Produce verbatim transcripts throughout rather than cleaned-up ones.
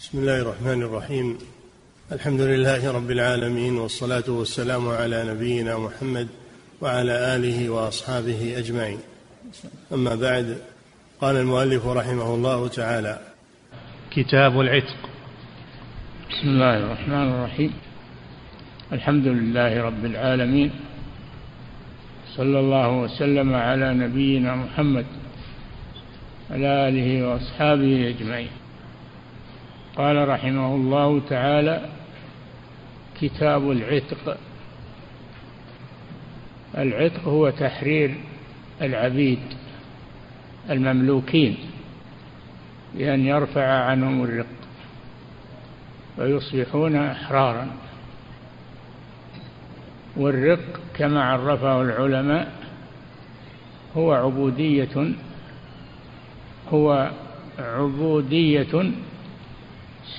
بسم الله الرحمن الرحيم. الحمد لله رب العالمين، والصلاة والسلام على نبينا محمد وعلى آله وأصحابه أجمعين. أما بعد، قال المؤلف رحمه الله تعالى: كتاب العتق. بسم الله الرحمن الرحيم. الحمد لله رب العالمين، صلى الله وسلم على نبينا محمد وعلى آله وأصحابه أجمعين. قال رحمه الله تعالى: كتاب العتق. العتق هو تحرير العبيد المملوكين بأن يرفع عنهم الرق ويصبحون أحرارا. والرق كما عرفه العلماء هو عبودية هو عبودية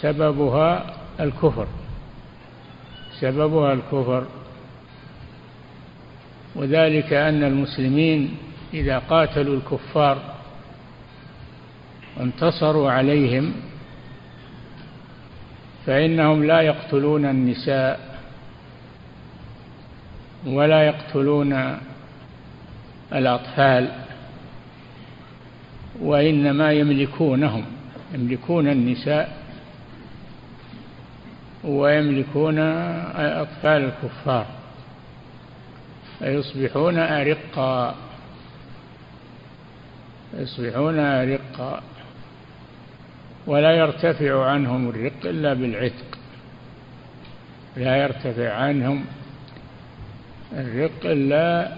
سببها الكفر سببها الكفر وذلك أن المسلمين إذا قاتلوا الكفار وانتصروا عليهم فإنهم لا يقتلون النساء ولا يقتلون الأطفال، وإنما يملكونهم يملكون النساء ويملكون أطفال الكفار فيصبحون أرقا يصبحون أرقا ولا يرتفع عنهم الرق إلا بالعتق لا يرتفع عنهم الرق إلا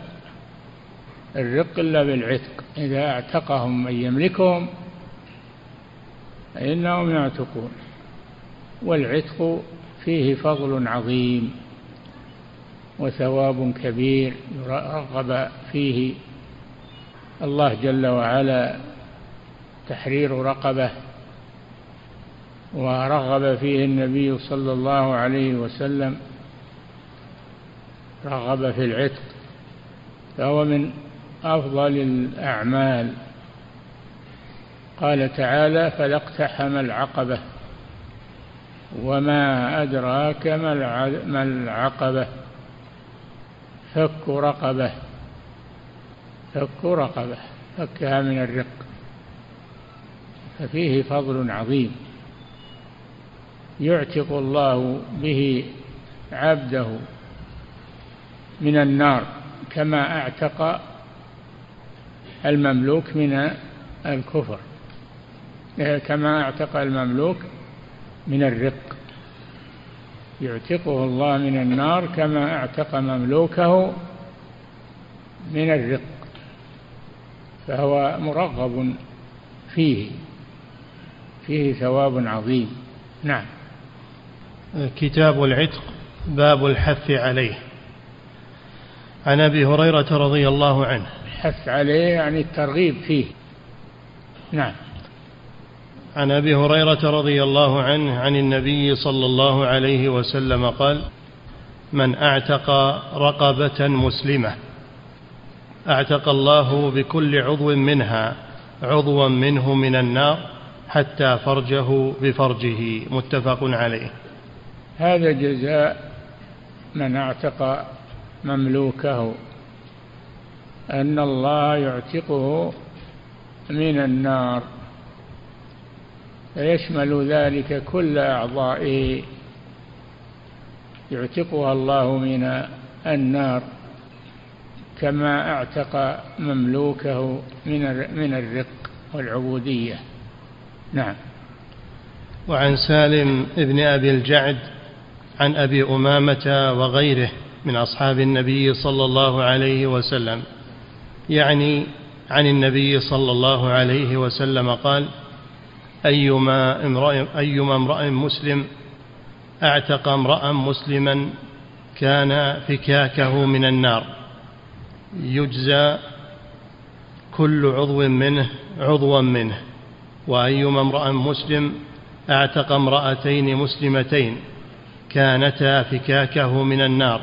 الرق إلا بالعتق. إذا اعتقهم من يملكهم فإنهم يعتقون. والعتق فيه فضل عظيم وثواب كبير يرغب فيه الله جل وعلا، تحرير رقبة، ورغب فيه النبي صلى الله عليه وسلم، رغب في العتق، فهو من أفضل الأعمال. قال تعالى: فلا اقتحم العقبة وما أدراك ما العقبة فك رقبة فك رقبة فكها من الرق. ففيه فضل عظيم يعتق الله به عبده من النار كما أعتق المملوك من الكفر كما أعتق المملوك من الرق يعتقه الله من النار كما اعتق مملوكه من الرق، فهو مرغب فيه فيه ثواب عظيم. نعم. كتاب العتق. باب الحث عليه. عن أبي هريرة رضي الله عنه. الحث عليه يعني الترغيب فيه. نعم. عن أبي هريرة رضي الله عنه عن النبي صلى الله عليه وسلم قال: من أعتق رقبة مسلمة أعتق الله بكل عضو منها عضوا منه من النار حتى فرجه بفرجه. متفق عليه. هذا جزاء من أعتق مملوكه، أن الله يعتقه من النار، فيشمل ذلك كل أعضائه، يعتقها الله من النار كما اعتق مملوكه من الرق والعبودية. نعم. وعن سالم ابن أبي الجعد عن أبي أمامة وغيره من أصحاب النبي صلى الله عليه وسلم، يعني عن النبي صلى الله عليه وسلم قال: أيما امرأ أيما امرأ مسلم أعتق امرأ مسلما كان فكاكه من النار يجزى كل عضو منه عضوا منه، وأيما امرأ مسلم أعتق امرأتين مسلمتين كانتا فكاكه من النار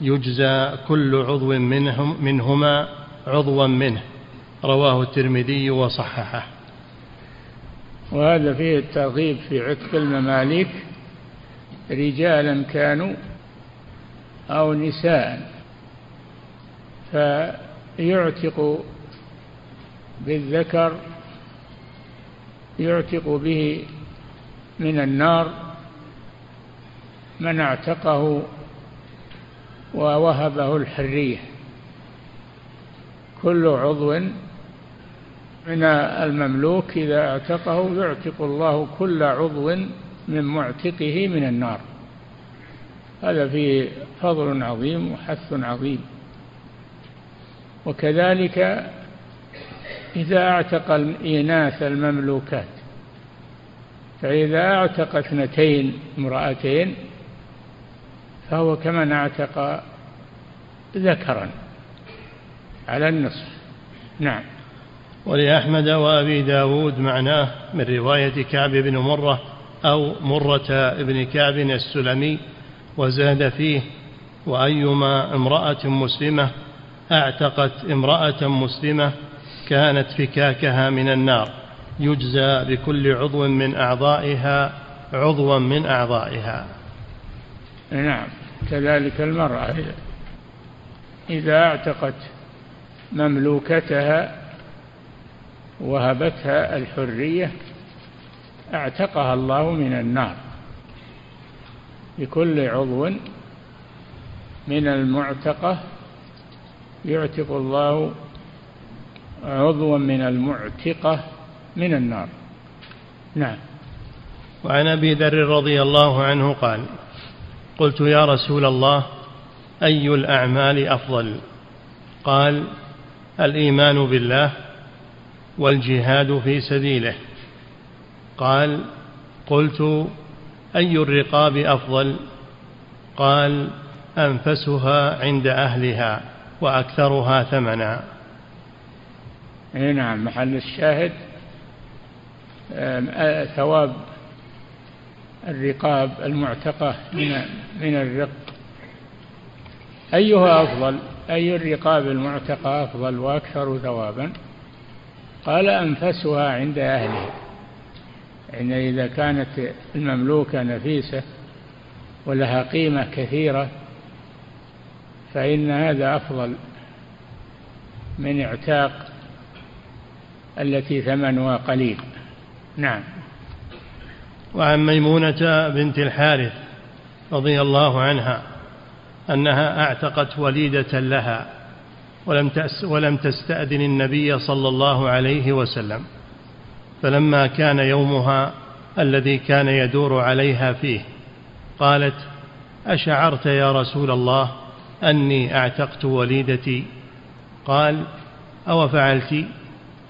يجزى كل عضو منهم منهما عضوا منه. رواه الترمذي وصححه. وهذا فيه الترغيب في عتق المماليك رجالا كانوا أو نساء، فيعتق بالذكر يعتق به من النار من اعتقه ووهبه الحرية، كل عضو من المملوك إذا اعتقه يعتق الله كل عضو من معتقه من النار. هذا فيه فضل عظيم وحث عظيم. وكذلك إذا اعتق الإناث المملوكات، فإذا اعتق اثنتين امرأتين فهو كمن اعتق ذكرا على النصف. نعم. ولأحمد وأبي داود معناه من رواية كعب بن مرة أو مرة بن كعب السلمي، وزاد فيه وأيما امرأة مسلمة اعتقت امرأة مسلمة كانت فكاكها من النار يجزى بكل عضو من أعضائها عضوا من أعضائها. نعم. كذلك المرأة إذا اعتقت مملوكتها وهبتها الحرية اعتقها الله من النار بكل عضو من المعتقة، يعتق الله عضوا من المعتقة من النار. نعم. وعن أبي ذر رضي الله عنه قال: قلت يا رسول الله أي الأعمال أفضل؟ قال: الإيمان بالله والجهاد في سبيله. قال: قلت أي الرقاب أفضل؟ قال: أنفسها عند أهلها وأكثرها ثمنا. نعم. محل الشاهد ثواب الرقاب المعتقة من الرق. أيها أفضل؟ أي الرقاب المعتقة أفضل وأكثر ثوابا؟ قال: أنفسها عند أهلها. يعني إذا كانت المملوكة نفيسة ولها قيمة كثيرة فإن هذا أفضل من اعتاق التي ثمنها قليل. نعم. وعن ميمونة بنت الحارث رضي الله عنها أنها اعتقت وليدة لها ولم ولم تستأذن النبي صلى الله عليه وسلم، فلما كان يومها الذي كان يدور عليها فيه قالت: أشعرت يا رسول الله أني اعتقت وليدتي؟ قال: أو فعلت؟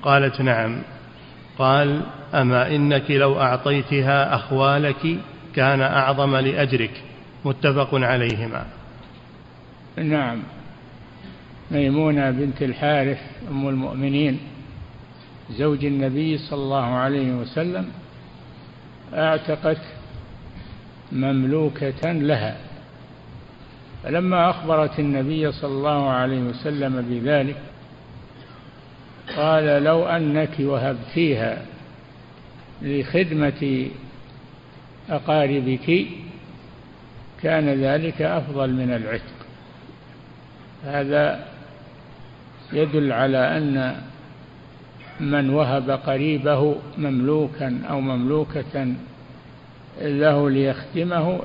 قالت: نعم. قال: أما إنك لو أعطيتها أخوالك كان أعظم لأجرك. متفق عليهما. نعم. ميمونة بنت الحارث أم المؤمنين زوج النبي صلى الله عليه وسلم اعتقت مملوكة لها، فلما أخبرت النبي صلى الله عليه وسلم بذلك قال: لو أنك وهبتيها لخدمة أقاربك كان ذلك أفضل من العتق. هذا يدل على أن من وهب قريبه مملوكا أو مملوكة له ليخدمه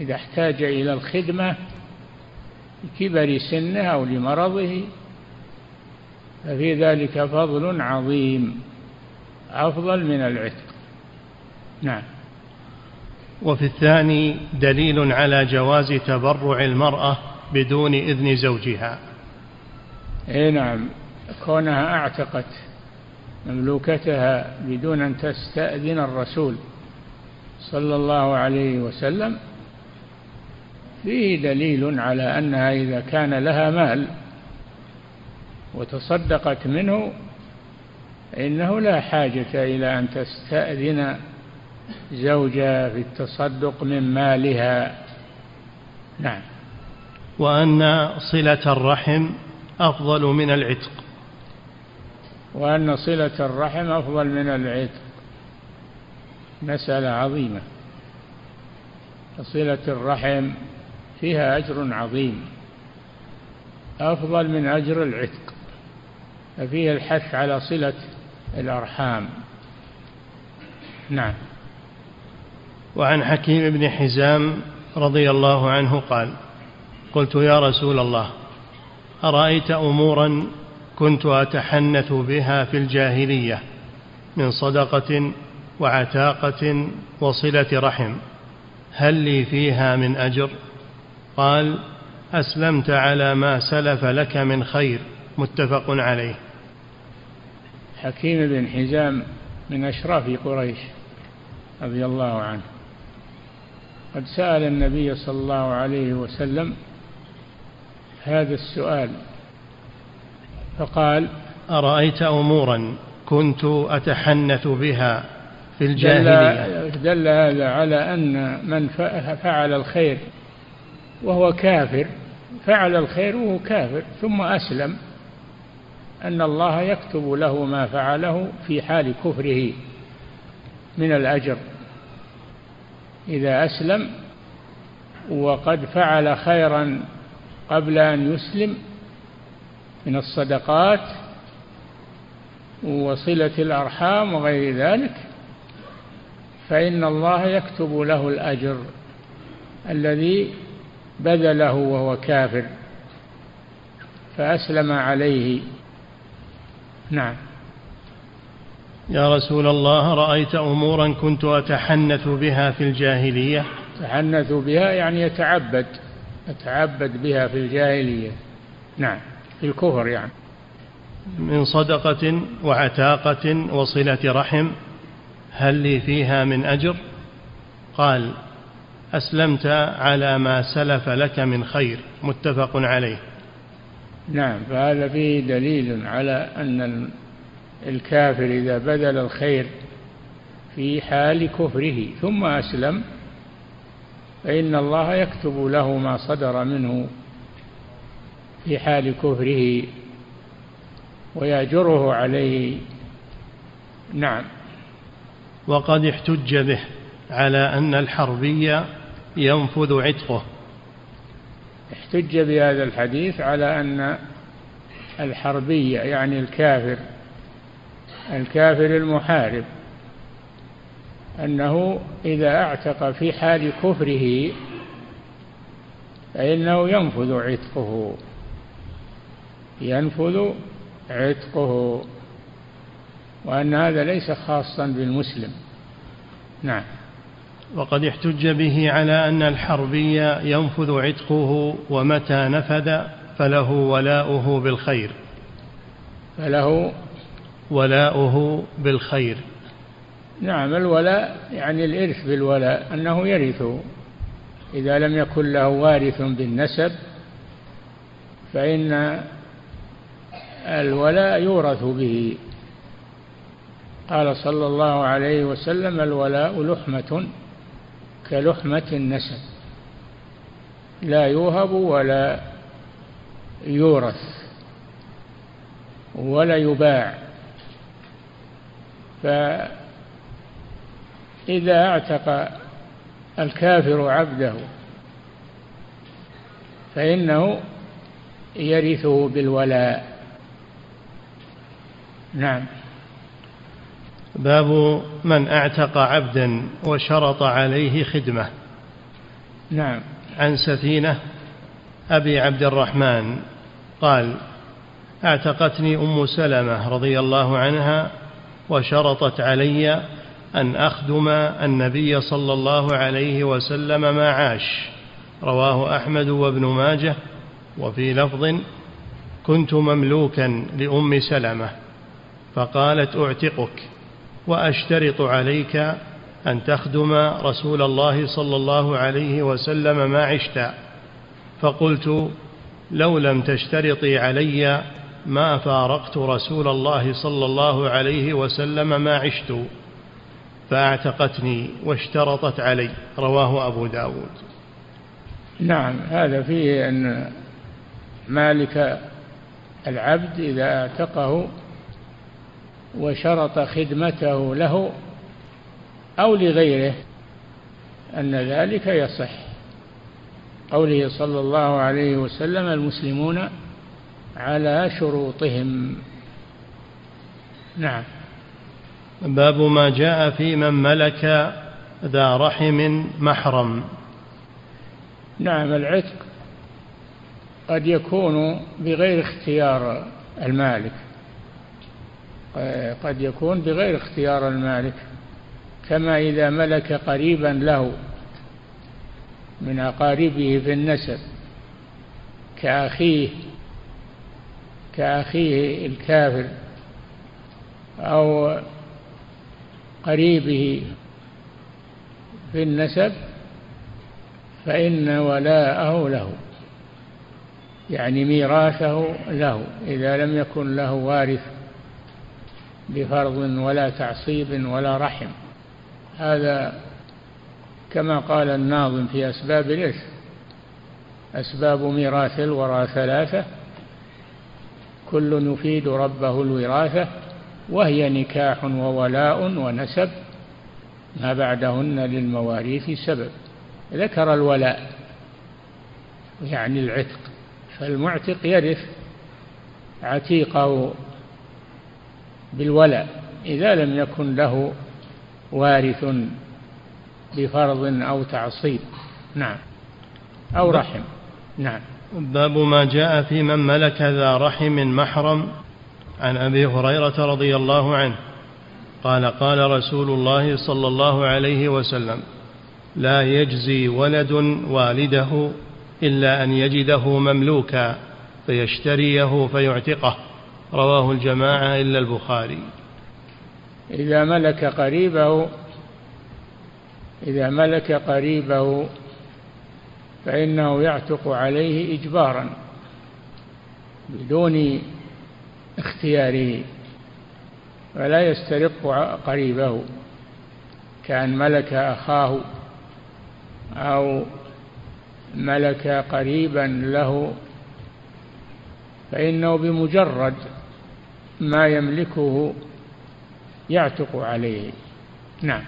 إذا احتاج إلى الخدمة لكبر سنه أو لمرضه ففي ذلك فضل عظيم أفضل من العتق. نعم. وفي الثاني دليل على جواز تبرع المرأة بدون إذن زوجها. إيه نعم. كونها اعتقت مملوكتها بدون أن تستأذن الرسول صلى الله عليه وسلم فيه دليل على أنها إذا كان لها مال وتصدقت منه إنه لا حاجة إلى أن تستأذن زوجها في التصدق من مالها. نعم. وأن صلة الرحم أفضل من العتق. وأن صلة الرحم أفضل من العتق مسألة عظيمة. صلة الرحم فيها أجر عظيم أفضل من أجر العتق، ففيها الحث على صلة الأرحام. نعم. وعن حكيم بن حزام رضي الله عنه قال: قلت يا رسول الله، أرأيت أمورا كنت أتحنث بها في الجاهلية من صدقة وعتاقة وصلة رحم، هل لي فيها من أجر؟ قال: أسلمت على ما سلف لك من خير. متفق عليه. حكيم بن حزام من أشراف قريش رضي الله عنه، قد سأل النبي صلى الله عليه وسلم هذا السؤال فقال: أرأيت أمورا كنت أتحنث بها في الجاهلية. دل هذا على أن من فعل الخير وهو كافر، فعل الخير وهو كافر ثم أسلم، أن الله يكتب له ما فعله في حال كفره من الأجر. إذا أسلم وقد فعل خيرا قبل أن يسلم من الصدقات وصلة الأرحام وغير ذلك، فإن الله يكتب له الأجر الذي بذله وهو كافر فأسلم عليه. نعم. يا رسول الله، رأيت أمورا كنت أتحنث بها في الجاهلية. تحنث بها يعني يتعبد، أتعبد بها في الجاهلية، نعم، في الكفر يعني. من صدقة وعتاقة وصلة رحم، هل لي فيها من أجر؟ قال: أسلمت على ما سلف لك من خير. متفق عليه. نعم. فهذا فيه دليل على أن الكافر إذا بذل الخير في حال كفره ثم أسلم، فإن الله يكتب له ما صدر منه في حال كفره ويأجره عليه. نعم. وقد احتج به على أن الحربي ينفذ عتقه. احتج بهذا الحديث على أن الحربي يعني الكافر، الكافر المحارب، أنه إذا اعتق في حال كفره فإنه ينفذ عتقه، ينفذ عتقه، وأن هذا ليس خاصا بالمسلم. نعم. وقد احتج به على أن الحربي ينفذ عتقه، ومتى نفذ فله ولاؤه بالخير. فله ولاؤه بالخير. نعم. الولاء يعني الإرث بالولاء، أنه يرثه. إذا لم يكن له وارث بالنسب فإن الولاء يورث به. قال صلى الله عليه وسلم: الولاء لحمة كلحمة النسب، لا يوهب ولا يورث ولا يباع. فإذا اعتق الكافر عبده فإنه يرثه بالولاء. نعم. باب من اعتق عبدا وشرط عليه خدمة. نعم. عن سفينة أبي عبد الرحمن قال: اعتقتني أم سلمة رضي الله عنها وشرطت علي أن أخدم النبي صلى الله عليه وسلم ما عاش. رواه أحمد وابن ماجه. وفي لفظ: كنت مملوكا لأم سلمة فقالت: أعتقك وأشترط عليك أن تخدم رسول الله صلى الله عليه وسلم ما عشت. فقلت: لو لم تشترطي علي ما فارقت رسول الله صلى الله عليه وسلم ما عشت. فاعتقتني واشترطت علي. رواه أبو داود. نعم. هذا فيه أن مالك العبد إذا اعتقه وشرط خدمته له أو لغيره أن ذلك يصح. قوله صلى الله عليه وسلم: المسلمون على شروطهم. نعم. باب ما جاء في من ملك ذا رحم محرم. نعم. العتق قد يكون بغير اختيار المالك، قد يكون بغير اختيار المالك، كما إذا ملك قريبا له من أقاربه في النسب كأخيه كأخيه الكافر أو قريبه في النسب، فإن ولاءه له، يعني ميراثه له، إذا لم يكن له وارث بفرض ولا تعصيب ولا رحم. هذا كما قال الناظم في أسباب الإرث: أسباب ميراث الورى ثلاثة، كل يفيد ربه الوراثة، وهي نكاح وولاء ونسب، ما بعدهن للمواريث سبب. ذكر الولاء يعني العتق، فالمعتق يرث عتيقه بالولاء إذا لم يكن له وارث بفرض أو تعصيب. نعم. أو رحم. نعم. باب ما جاء في من ملك ذا رحم محرم. عن أبي هريرة رضي الله عنه قال: قال رسول الله صلى الله عليه وسلم: لا يجزي ولد والده إلا أن يجده مملوكا فيشتريه فيعتقه. رواه الجماعة إلا البخاري. إذا ملك قريبه إذا ملك قريبه فإنه يعتق عليه إجبارا بدون اختياره، ولا يسترق قريبه، كأن ملك أخاه أو ملك قريبا له، فإنه بمجرد ما يملكه يعتق عليه. نعم.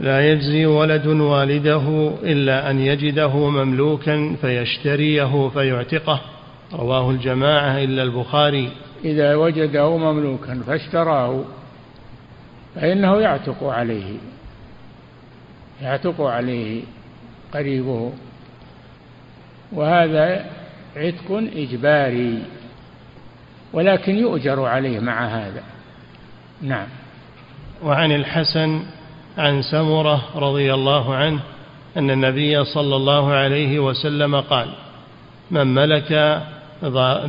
لا يجزي ولد والده إلا أن يجده مملوكا فيشتريه فيعتقه. رواه الجماعة إلا البخاري. إذا وجده مملوكا فاشتراه فإنه يعتق عليه يعتق عليه قريبه، وهذا عتق إجباري، ولكن يؤجر عليه مع هذا. نعم. وعن الحسن عن سمرة رضي الله عنه أن النبي صلى الله عليه وسلم قال: من ملك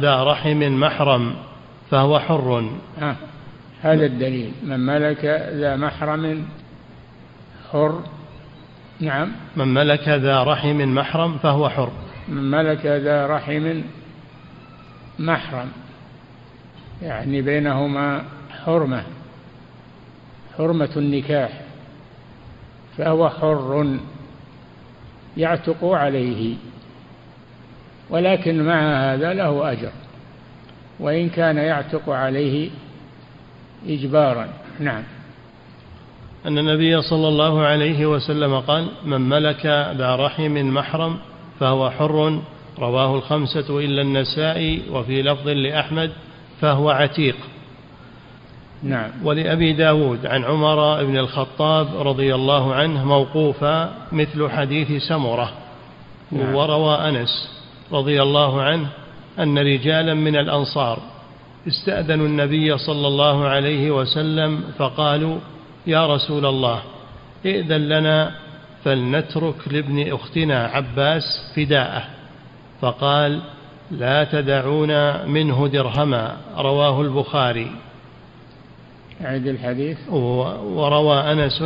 ذا رحم محرم فهو حر. آه. هذا الدليل، من ملك ذا محرم حر. نعم. من ملك ذا رحم محرم فهو حر. من ملك ذا رحم محرم، يعني بينهما حرمة حرمة النكاح، فهو حر يعتق عليه، ولكن مع هذا له أجر، وإن كان يعتق عليه إجبارا. نعم. أن النبي صلى الله عليه وسلم قال: من ملك ذا رحم محرم فهو حر. رواه الخمسة إلا النسائي، وفي لفظ لأحمد: فهو عتيق. نعم. ولأبي داود عن عمر بن الخطاب رضي الله عنه موقوفا مثل حديث سمرة. نعم. وروى أنس رضي الله عنه أن رجالا من الأنصار استأذنوا النبي صلى الله عليه وسلم فقالوا: يا رسول الله، ائذن لنا فلنترك لابن أختنا عباس فداءه. فقال: لا تدعون منه درهما. رواه البخاري. أعيد الحديث. وروى أنس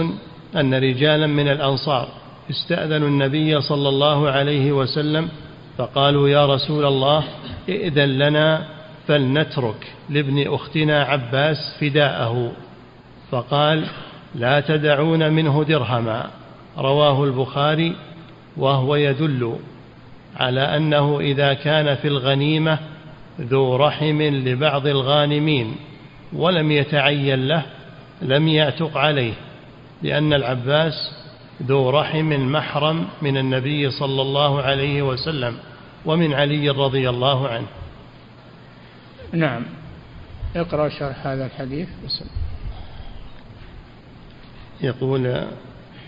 أن رجالا من الأنصار استأذنوا النبي صلى الله عليه وسلم فقالوا: يا رسول الله، ائذن لنا فلنترك لابن أختنا عباس فداءه. فقال: لا تدعون منه درهما. رواه البخاري. وهو يدل على أنه إذا كان في الغنيمة ذو رحم لبعض الغانمين ولم يتعين له لم يعتق عليه، لأن العباس ذو رحم محرم من النبي صلى الله عليه وسلم ومن علي رضي الله عنه. نعم. اقرأ شرح هذا الحديث. يقول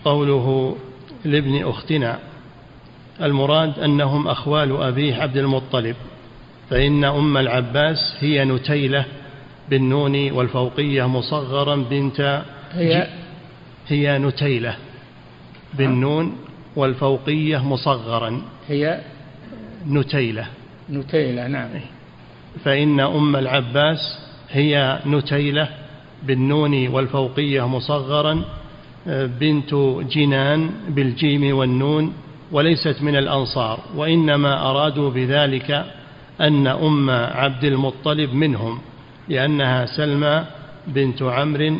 قوله لابن أختنا، المراد أنهم أخوال أبيه عبد المطلب، فإن أم العباس هي نتيلة بالنون والفوقية مصغرا بنت هي, هي نتيلة بالنون والفوقية مصغرا هي نتيلة نتيلة نعم. فإن أم العباس هي نتيلة بالنون والفوقية مصغرا بنت جنان بالجيم والنون، وليست من الأنصار، وإنما أرادوا بذلك أن أم عبد المطلب منهم، لأنها سلمى بنت عمرو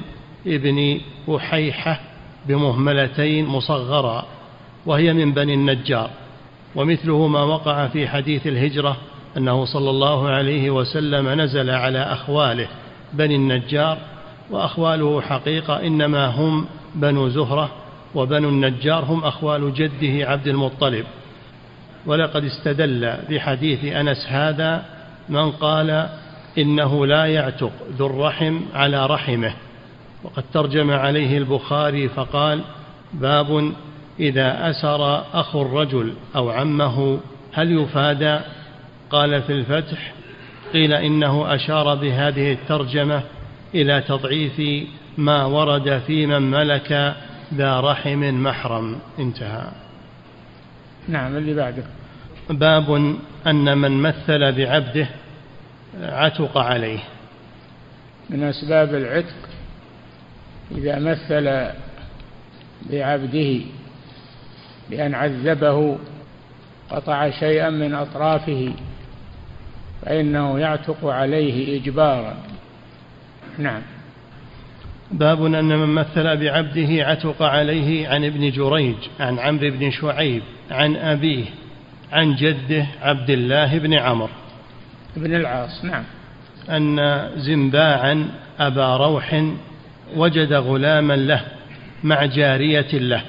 ابن أحيحة بمهملتين مصغرا، وهي من بني النجار، ومثله ما وقع في حديث الهجرة أنه صلى الله عليه وسلم نزل على أخواله بني النجار، وأخواله حقيقة إنما هم بنو زهرة، وبنو النجار هم أخوال جده عبد المطلب. ولقد استدل بحديث أنس هذا من قال إنه لا يعتق ذو الرحم على رحمه، وقد ترجم عليه البخاري فقال: باب إذا أسر أخو الرجل أو عمه هل يفادى؟ قال في الفتح: قيل إنه أشار بهذه الترجمة إلى تضعيف ما ورد في من ملك ذا رحم محرم. انتهى. نعم. اللي بعده: باب أن من مثل بعبده عتق عليه. من أسباب العتق إذا مثل بعبده بأن عذبه، قطع شيئا من أطرافه، فإنه يعتق عليه إجبارا. نعم. باب أن من مثل بعبده عتق عليه. عن ابن جريج عن عمرو بن شعيب عن أبيه عن جده عبد الله بن عمرو بن العاص نعم أن زنباعا أبا روح وجد غلاما له مع جارية له،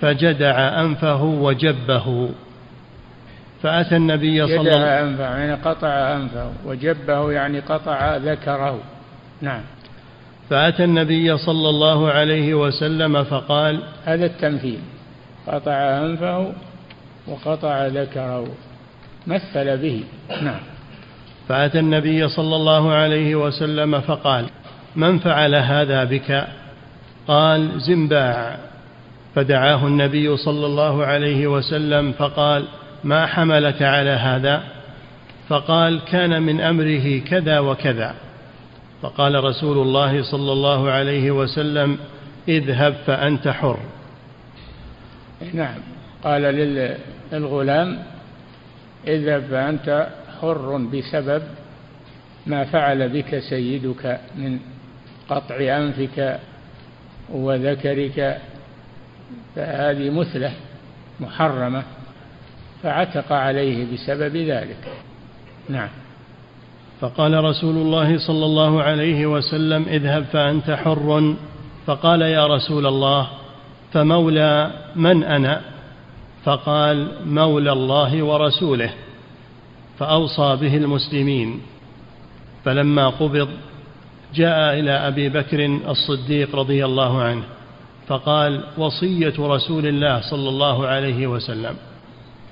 فجدع أنفه وجبه، فأتى النبي صلى الله عليه وسلم. جدع أنفه يعني قطع أنفه، وجبه يعني قطع ذكره. نعم. فأتى النبي صلى الله عليه وسلم فقال: هذا التمثيل، قطع أنفه وقطع ذكره، مثل به. نعم. فأتى النبي صلى الله عليه وسلم فقال: من فعل هذا بك؟ قال: زنباع. فدعاه النبي صلى الله عليه وسلم فقال: ما حملك على هذا؟ فقال: كان من أمره كذا وكذا. فقال رسول الله صلى الله عليه وسلم: اذهب فأنت حر. نعم. قال للغلام: اذهب فأنت حر بسبب ما فعل بك سيدك من قطع أنفك وذكرك، فهذه مثلة محرمة، فعتق عليه بسبب ذلك. نعم. فقال رسول الله صلى الله عليه وسلم: اذهب فأنت حر. فقال: يا رسول الله، فمولى من أنا؟ فقال: مولى الله ورسوله. فأوصى به المسلمين. فلما قبض جاء إلى أبي بكر الصديق رضي الله عنه فقال: وصية رسول الله صلى الله عليه وسلم؟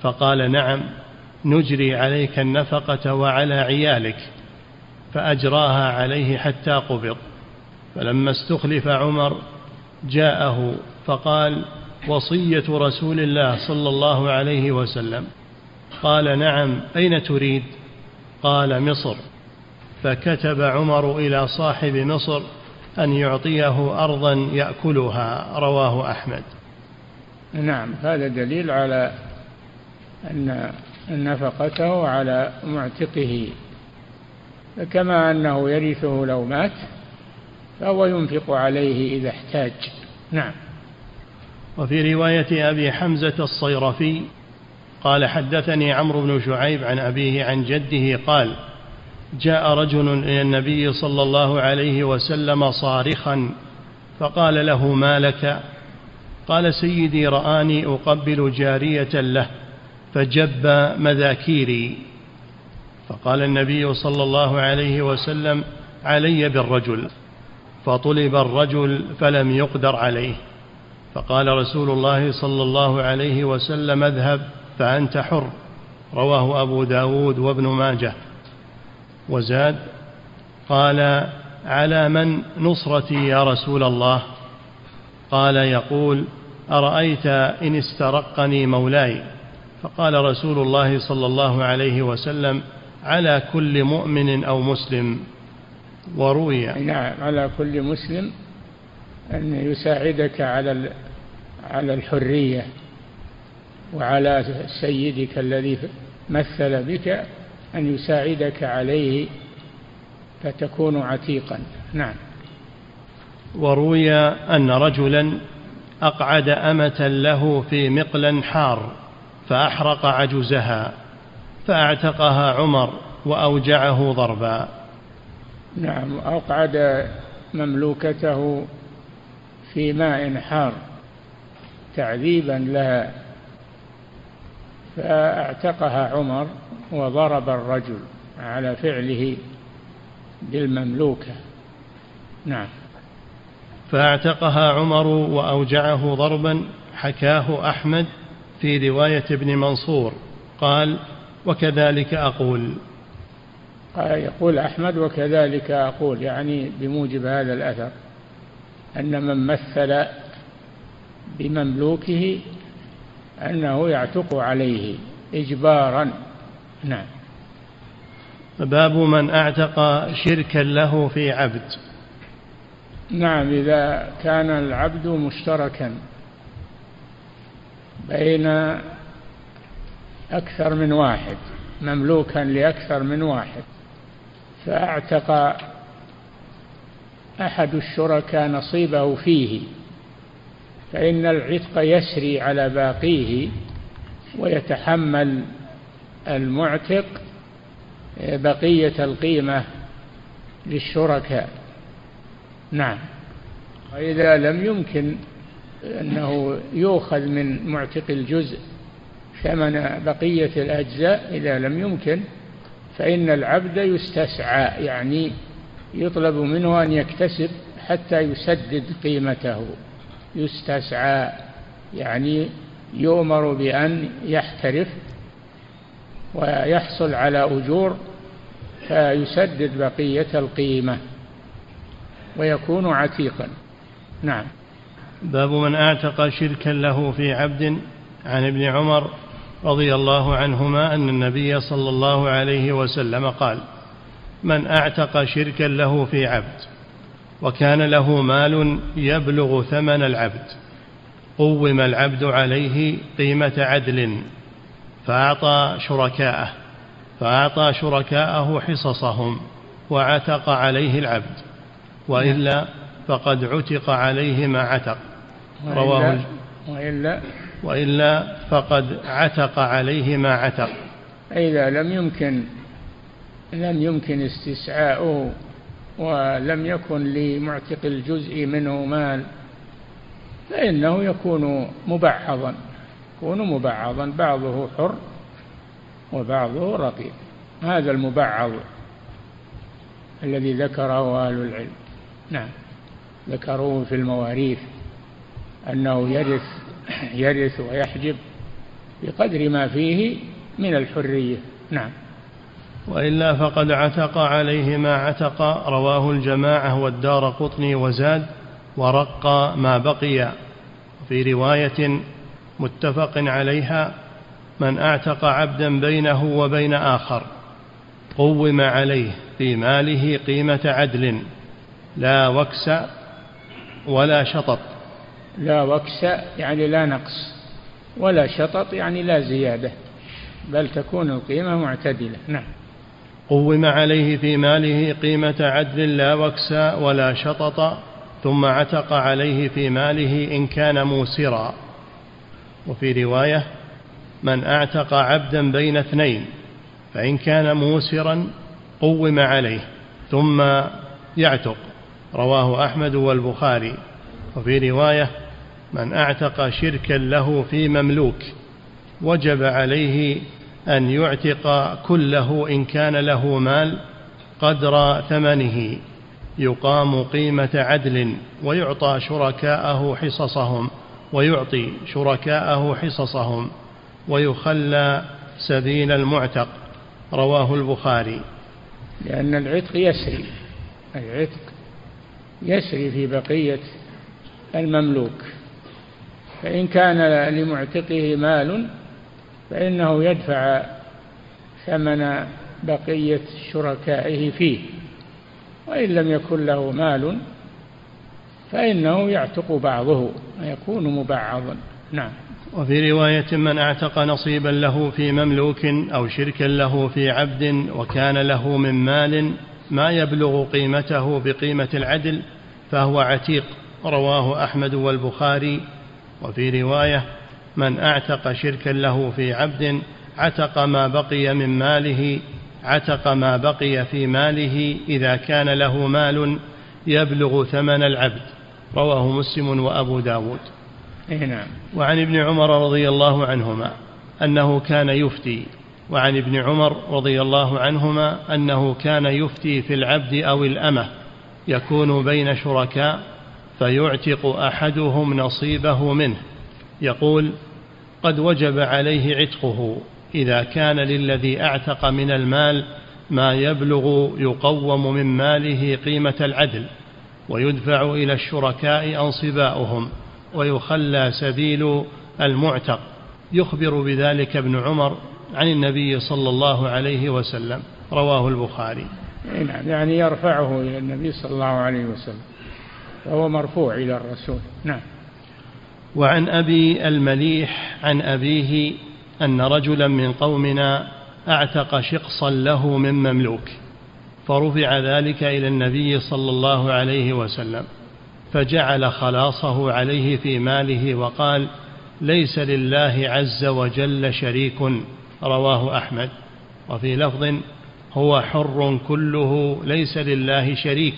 فقال: نعم، نجري عليك النفقة وعلى عيالك. فأجراها عليه حتى قبض. فلما استخلف عمر جاءه فقال: وصية رسول الله صلى الله عليه وسلم؟ قال: نعم، أين تريد؟ قال: مصر. فكتب عمر إلى صاحب مصر أن يعطيه أرضا يأكلها. رواه أحمد. نعم. هذا دليل على أن نفقته على معتقه، كما أنه يرثه لو مات، فهو ينفق عليه إذا احتاج. نعم. وفي رواية أبي حمزة الصيرفي قال: حدثني عمرو بن شعيب عن أبيه عن جده قال: جاء رجل إلى النبي صلى الله عليه وسلم صارخا فقال له: ما لك؟ قال: سيدي رآني أقبل جارية له فجب مذاكيري، فقال النبي صلى الله عليه وسلم: علي بالرجل، فطلب الرجل فلم يقدر عليه، فقال رسول الله صلى الله عليه وسلم: اذهب فأنت حر. رواه أبو داود وابن ماجه. وزاد قال: على من نصرتي يا رسول الله؟ قال: يقول: أرأيت إن استرقني مولاي؟ فقال رسول الله صلى الله عليه وسلم: على كل مؤمن أو مسلم. وروي نعم على كل مسلم أن يساعدك على على الحرية وعلى سيدك الذي مثل بك أن يساعدك عليه فتكون عتيقا. نعم. وروي أن رجلا أقعد أمة له في مقلى حار فأحرق عجزها فأعتقها عمر وأوجعه ضربا. نعم. أقعد مملوكته في ماء حار تعذيبا لها فأعتقها عمر وضرب الرجل على فعله بالمملوكة. نعم. فأعتقها عمر وأوجعه ضربا حكاه أحمد في رواية ابن منصور قال: وكذلك أقول. قال يقول أحمد: وكذلك أقول، يعني بموجب هذا الأثر أن من مثل بمملوكه أنه يعتق عليه إجبارا. نعم. باب من أعتق شركا له في عبد. نعم. إذا كان العبد مشتركا بين أكثر من واحد، مملوكا لأكثر من واحد، فأعتق أحد الشركاء نصيبه فيه، فإن العتق يسري على باقيه ويتحمل المعتق بقية القيمة للشركاء. نعم. وإذا لم يمكن أنه يؤخذ من معتق الجزء ثمن بقية الأجزاء، إذا لم يمكن فإن العبد يستسعى، يعني يطلب منه أن يكتسب حتى يسدد قيمته. يستسعى يعني يؤمر بأن يحترف ويحصل على أجور فيسدد بقية القيمة ويكون عتيقا. نعم. باب من أعتق شركا له في عبد. عن ابن عمر رضي الله عنهما أن النبي صلى الله عليه وسلم قال: من أعتق شركا له في عبد وكان له مال يبلغ ثمن العبد قوم العبد عليه قيمة عدل فأعطى شركاءه فأعطى شركاءه حصصهم وعتق عليه العبد، وإلا فقد عتق عليه ما عتق. رواه وإلا وإلا فقد عتق عليه ما عتق. إذا لم يمكن لم يمكن استسعاؤه ولم يكن لمعتق الجزء منه مال فإنه يكون مبعضا يكون مبعضا بعضه حر وبعضه رقيق. هذا المبعض الذي ذكره أهل العلم نعم ذكروه في المواريث أنه يرث يرث ويحجب بقدر ما فيه من الحرية. نعم. وإلا فقد عتق عليه ما عتق. رواه الجماعة والدارقطني وزاد ورق ما بقي. في رواية متفق عليها: من أعتق عبدا بينه وبين آخر قوم عليه في ماله قيمة عدل لا وكس ولا شطط. لا وكس يعني لا نقص، ولا شطط يعني لا زيادة، بل تكون القيمة معتدلة. نعم. قوم عليه في ماله قيمة عدل لا وكس ولا شطط، ثم عتق عليه في ماله إن كان موسرا. وفي رواية: من أعتق عبدا بين اثنين فإن كان موسرا قوم عليه ثم يعتق. رواه أحمد والبخاري. وفي رواية من أعتق شركا له في مملوك وجب عليه أن يعتق كله إن كان له مال قدر ثمنه يقام قيمة عدل ويعطى شركاءه حصصهم ويعطي شركاءه حصصهم ويخلى سبيل المعتق. رواه البخاري. لأن العتق يسري العتق يسري في بقية المملوك، فإن كان لمعتقه مال فإنه يدفع ثمن بقية شركائه فيه، وإن لم يكن له مال فإنه يعتق بعضه ويكون مبعضا. نعم. وفي رواية من أعتق نصيبا له في مملوك أو شركا له في عبد وكان له من مال ما يبلغ قيمته بقيمة العدل فهو عتيق. رواه أحمد والبخاري. وفي رواية من أعتق شركا له في عبد عتق ما بقي من ماله عتق ما بقي في ماله إذا كان له مال يبلغ ثمن العبد. رواه مسلم وأبو داود. نعم. وعن ابن عمر رضي الله عنهما أنه كان يفتي، وعن ابن عمر رضي الله عنهما أنه كان يفتي في العبد أو الأمة يكون بين شركاء فيعتق أحدهم نصيبه منه، يقول قد وجب عليه عتقه إذا كان للذي أعتق من المال ما يبلغ يقوم من ماله قيمة العدل ويدفع إلى الشركاء أنصباؤهم ويخلى سبيل المعتق. يخبر بذلك ابن عمر عن النبي صلى الله عليه وسلم. رواه البخاري. يعني يرفعه إلى النبي صلى الله عليه وسلم فهو مرفوع إلى الرسول. نعم. وعن أبي المليح عن أبيه أن رجلا من قومنا أعتق شقصا له من مملوك فرفع ذلك إلى النبي صلى الله عليه وسلم فجعل خلاصه عليه في ماله وقال ليس لله عز وجل شريك. رواه أحمد. وفي لفظ هو حر كله ليس لله شريك.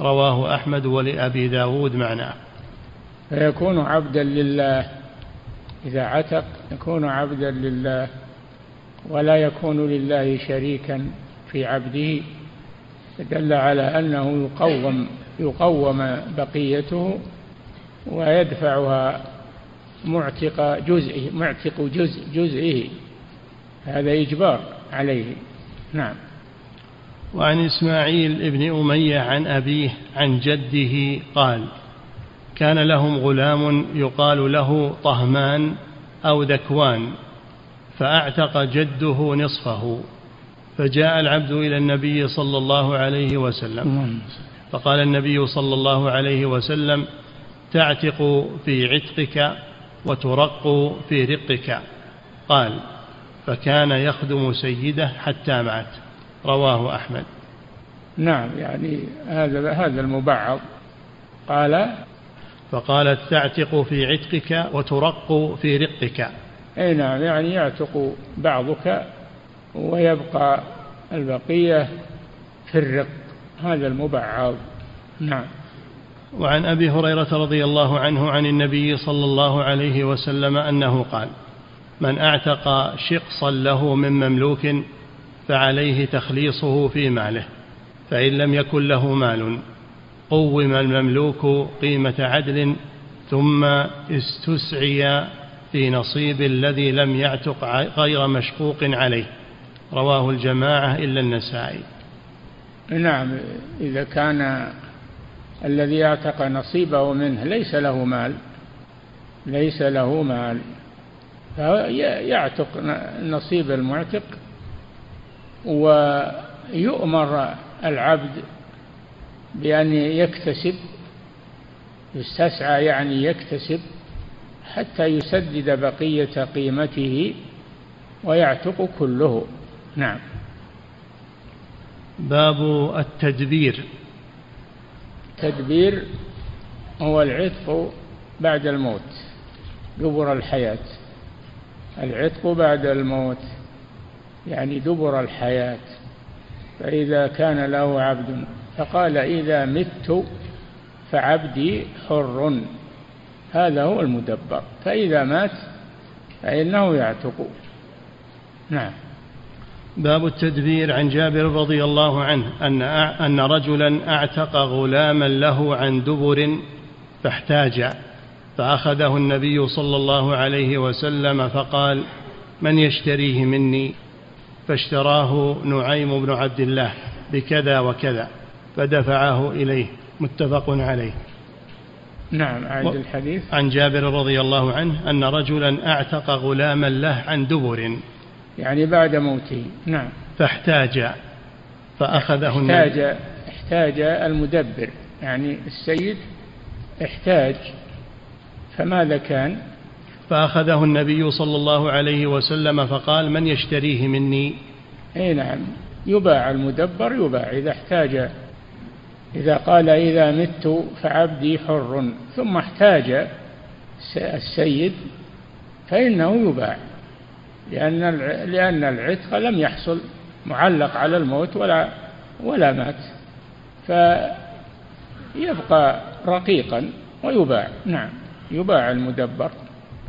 رواه أحمد ولأبي داود معناه. فيكون عبدا لله إذا عتق، يكون عبدا لله ولا يكون لله شريكا في عبده، دل على أنه يقوم يقوم بقيته ويدفعها معتق جزئه معتق جزء جزئه، هذا إجبار عليه. نعم. وعن إسماعيل ابن أمية عن أبيه عن جده قال كان لهم غلام يقال له طهمان أو ذكوان فأعتق جده نصفه فجاء العبد إلى النبي صلى الله عليه وسلم فقال النبي صلى الله عليه وسلم تعتق في عتقك وترق في رقك. قال فكان يخدم سيده حتى مات. رواه أحمد. نعم. يعني هذا هذا المبعض قال فقالت تعتق في عتقك وترق في رقك. أي نعم. يعني يعتق بعضك ويبقى البقية في الرق، هذا المبعض. نعم. وعن أبي هريرة رضي الله عنه عن النبي صلى الله عليه وسلم أنه قال من أعتق شقصا له من مملوك فعليه تخليصه في ماله، فإن لم يكن له مال قوم المملوك قيمة عدل ثم استسعي في نصيب الذي لم يعتق غير مشقوق عليه. رواه الجماعة إلا النسائي. نعم. إذا كان الذي اعتق نصيبه منه ليس له مال ليس له مال فيعتق نصيب المعتق ويؤمر العبد بأن يكتسب، يستسعى يعني يكتسب حتى يسدد بقية قيمته ويعتق كله. نعم. باب التدبير. التدبير هو العتق بعد الموت دبر الحياة، العتق بعد الموت يعني دبر الحياة. فإذا كان له عبد فقال إذا مت فعبدي حر، هذا هو المدبر، فإذا مات فإنه يعتق. نعم. باب التدبير. عن جابر رضي الله عنه أن أن رجلا اعتق غلاما له عن دبر فاحتاج، فأخذه النبي صلى الله عليه وسلم فقال: من يشتريه مني؟ فاشتراه نعيم بن عبد الله بكذا وكذا، فدفعه إليه. متفق عليه. نعم. عند الحديث عن جابر رضي الله عنه أن رجلا اعتق غلاما له عن دبر، يعني بعد موته. نعم. فاحتاج فأخذه النبي. احتاج المدبر، يعني السيد احتاج، فماذا كان؟ فأخذه النبي صلى الله عليه وسلم فقال: من يشتريه مني؟ أي نعم، يباع المدبر، يباع إذا احتاج. إذا قال: إذا مت فعبدي حر، ثم احتاج السيد فإنه يباع، لأن لأن العتق لم يحصل، معلق على الموت ولا ولا مات، فيبقى رقيقا ويباع. نعم، يباع المدبر.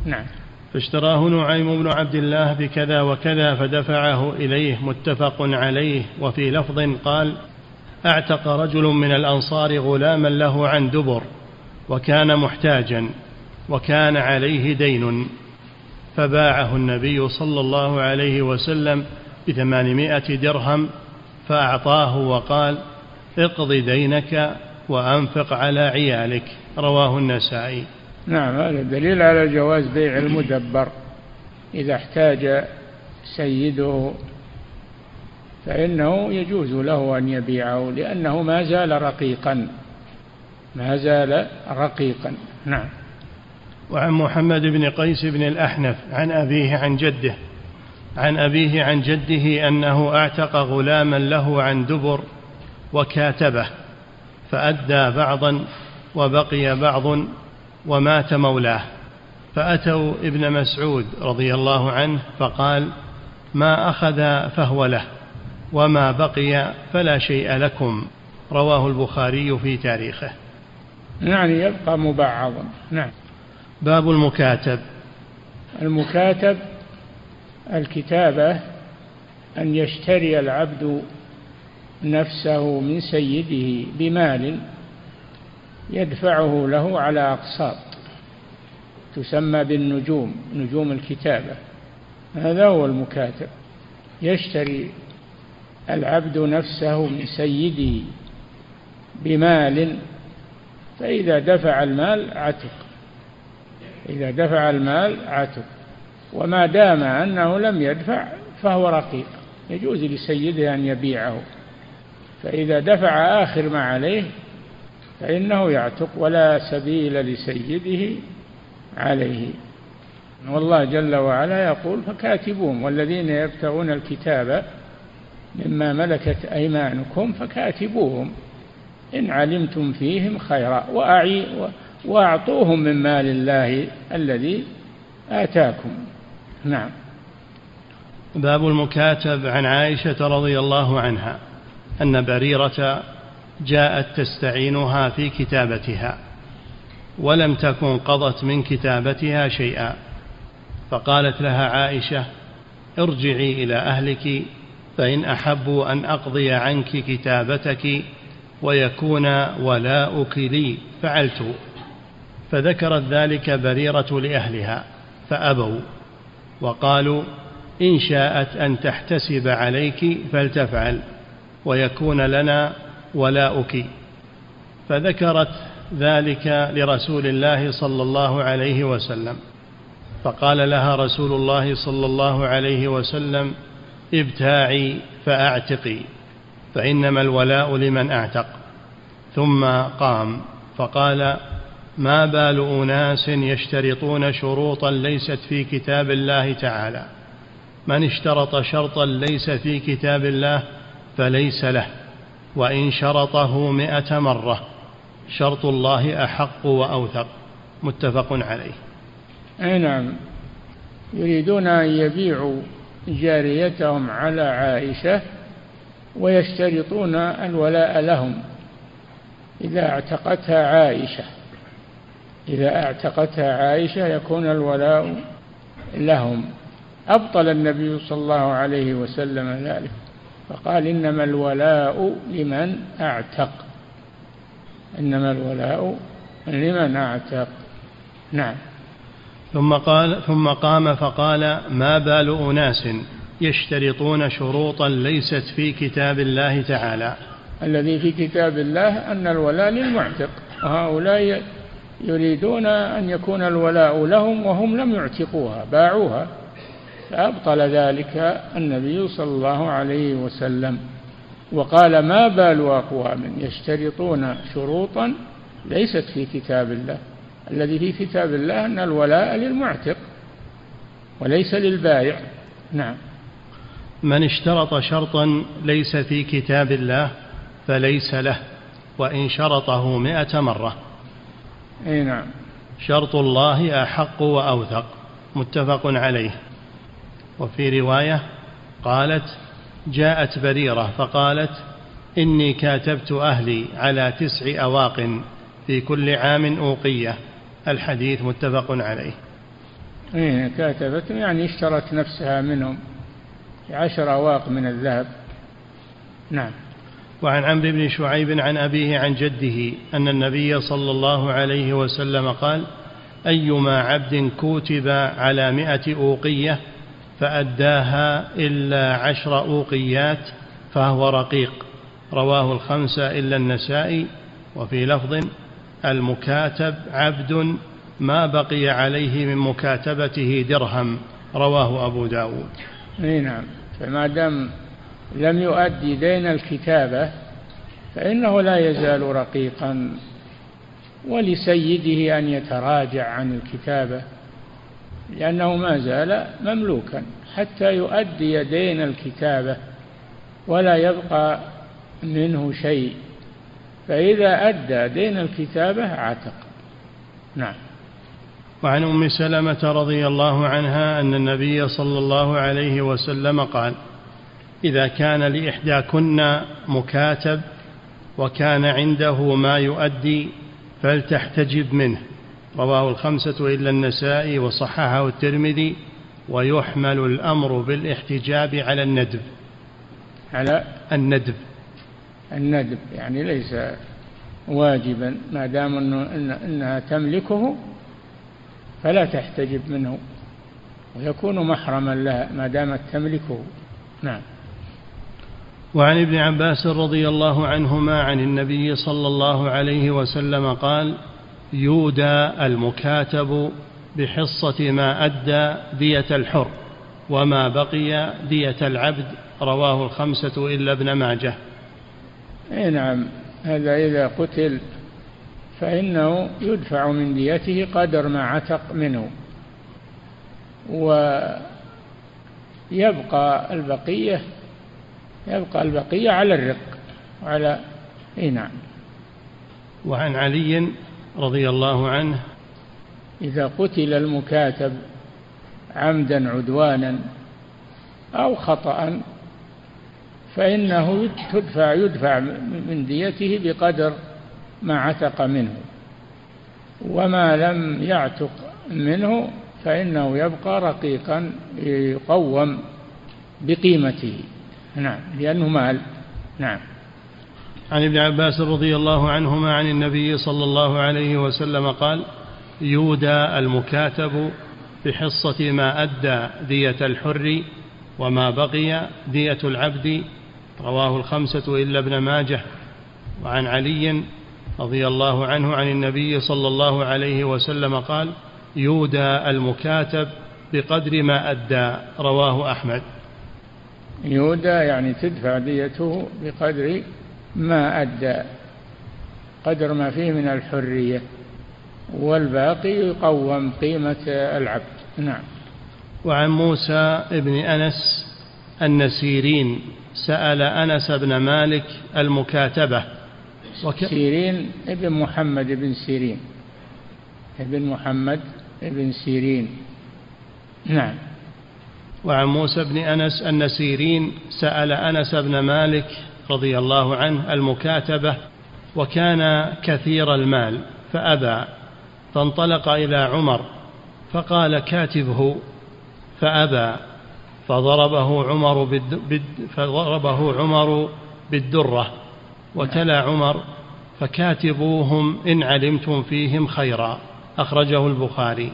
نعم. فاشتراه نعيم بن عبد الله بكذا وكذا فدفعه إليه. متفق عليه. وفي لفظ قال: اعتق رجل من الأنصار غلاما له عن دبر، وكان محتاجا وكان عليه دين، فباعه النبي صلى الله عليه وسلم بثمانمائة درهم فأعطاه وقال: اقض دينك وأنفق على عيالك. رواه النسائي. نعم، هذا دليل على جواز بيع المدبر إذا احتاج سيده، فإنه يجوز له أن يبيعه، لأنه ما زال رقيقا، ما زال رقيقا. نعم. وعن محمد بن قيس بن الأحنف عن أبيه عن جده عن أبيه عن جده أنه اعتق غلاما له عن دبر وكاتبه، فأدى بعضا وبقي بعض ومات مولاه، فأتوا ابن مسعود رضي الله عنه فقال: ما أخذ فهو له، وما بقي فلا شيء لكم. رواه البخاري في تاريخه. يعني يبقى مبعضا. نعم. باب المكاتب. المكاتب الكتابة، أن يشتري العبد نفسه من سيده بمال يدفعه له على أقساط تسمى بالنجوم، نجوم الكتابة. هذا هو المكاتب، يشتري العبد نفسه من سيده بمال، فإذا دفع المال عتق، إذا دفع المال عتق، وما دام أنه لم يدفع فهو رقيق، يجوز لسيده أن يبيعه، فإذا دفع آخر ما عليه فإنه يعتق، ولا سبيل لسيده عليه. والله جل وعلا يقول: فكاتبوهم والذين يبتغون الكتاب مما ملكت أيمانكم فكاتبوهم إن علمتم فيهم خيرا وأعطوهم من مال الله الذي آتاكم. نعم. باب المكاتب. عن عائشة رضي الله عنها أن بريرة جاءت تستعينها في كتابتها، ولم تكن قضت من كتابتها شيئا، فقالت لها عائشة: ارجعي إلى أهلك، فإن أحبوا أن أقضي عنك كتابتك ويكون ولاؤك لي فعلت. فذكرت ذلك بريرة لأهلها فأبوا، وقالوا: إن شاءت أن تحتسب عليك فلتفعل، ويكون لنا ولاؤك. فذكرت ذلك لرسول الله صلى الله عليه وسلم، فقال لها رسول الله صلى الله عليه وسلم: ابتاعي فأعتقي، فإنما الولاء لمن أعتق. ثم قام فقال: ما بال أناس يشترطون شروطا ليست في كتاب الله تعالى، من اشترط شرطا ليس في كتاب الله فليس له، وإن شرطه مئة مرة، شرط الله أحق وأوثق. متفق عليه. أي نعم، يريدون أن يبيعوا جاريتهم على عائشة ويشترطون الولاء لهم، إذا اعتقتها عائشة إذا اعتقتها عائشة يكون الولاء لهم. أبطل النبي صلى الله عليه وسلم ذلك فقال إنما الولاء لمن اعتق إنما الولاء لمن اعتق. نعم. ثم قال ثم قام فقال ما بال أناس يشترطون شروطا ليست في كتاب الله تعالى. الذي في كتاب الله أن الولاء للمعتق، وهؤلاء يريدون أن يكون الولاء لهم وهم لم يعتقوها باعوها، فأبطل ذلك النبي صلى الله عليه وسلم وقال ما بال أقوام يشترطون شروطا ليست في كتاب الله. الذي في كتاب الله أن الولاء للمعتق وليس للبائع. نعم. من اشترط شرطا ليس في كتاب الله فليس له وإن شرطه مئة مرة. أي نعم. شرط الله أحق وأوثق، متفق عليه. وفي رواية قالت جاءت بريرة فقالت إني كاتبت أهلي على تسع أواق في كل عام أوقية، الحديث متفق عليه. إيه كاتبت يعني اشترت نفسها منهم عشر أواق من الذهب. نعم. وعن عمرو بن شعيب عن أبيه عن جده أن النبي صلى الله عليه وسلم قال أيما عبد كتب على مئة أوقية فأداها إلا عشر أوقيات فهو رقيق، رواه الخمسة إلا النسائي. وفي لفظ المكاتب عبد ما بقي عليه من مكاتبته درهم، رواه أبو داود. نعم. فما دام لم يؤدي دين الكتابة فإنه لا يزال رقيقا، ولسيده أن يتراجع عن الكتابة لأنه ما زال مملوكا حتى يؤدي دين الكتابة ولا يبقى منه شيء، فإذا أدى دين الكتابة عتق. نعم. وعن أم سلمة رضي الله عنها أن النبي صلى الله عليه وسلم قال إذا كان لإحداكن مكاتب وكان عنده ما يؤدي فلتحتجب منه، رواه الخمسة إلا النسائي وصححه الترمذي. ويحمل الأمر بالاحتجاب على الندب على الندب الندب يعني ليس واجبا ما دام أنها تملكه فلا تحتجب منه ويكون محرما لها ما دامت تملكه. نعم. وعن ابن عباس رضي الله عنهما عن النبي صلى الله عليه وسلم قال يودى المكاتب بحصة ما أدى دية الحر وما بقي دية العبد، رواه الخمسة إلا ابن ماجه. أي نعم. هذا إذا قتل فإنه يدفع من ديته قدر ما عتق منه ويبقى البقية يبقى البقية على الرق على أي نعم. وعن علي رضي الله عنه إذا قتل المكاتب عمدا عدوانا أو خطأ فإنه تدفع يدفع من ديته بقدر ما عتق منه، وما لم يعتق منه فإنه يبقى رقيقا يقوم بقيمته. نعم. لأنه مال. نعم. عن ابن عباس رضي الله عنهما عن النبي صلى الله عليه وسلم قال يودى المكاتب بحصة ما أدى دية الحر وما بقي دية العبد، رواه الخمسة إلا ابن ماجه. وعن علي رضي الله عنه عن النبي صلى الله عليه وسلم قال يودى المكاتب بقدر ما أدى، رواه أحمد. يودى يعني تدفع ديته بقدر ما أدى قدر ما فيه من الحرية، والباقي يقوم قيمة العبد. نعم. وعن موسى ابن أنس أن سيرين سأل أنس بن مالك المكاتبة وك... سيرين ابن محمد ابن سيرين ابن محمد ابن سيرين. نعم. وعن موسى بن أنس أن سيرين سأل أنس بن مالك رضي الله عنه المكاتبة وكان كثير المال فأبى، فانطلق إلى عمر فقال كاتبه فأبى، فضربه عمر بالد... فضربه عمر بالدرة، وتلا عمر فكاتبوهم إن علمتم فيهم خيرا، أخرجه البخاري.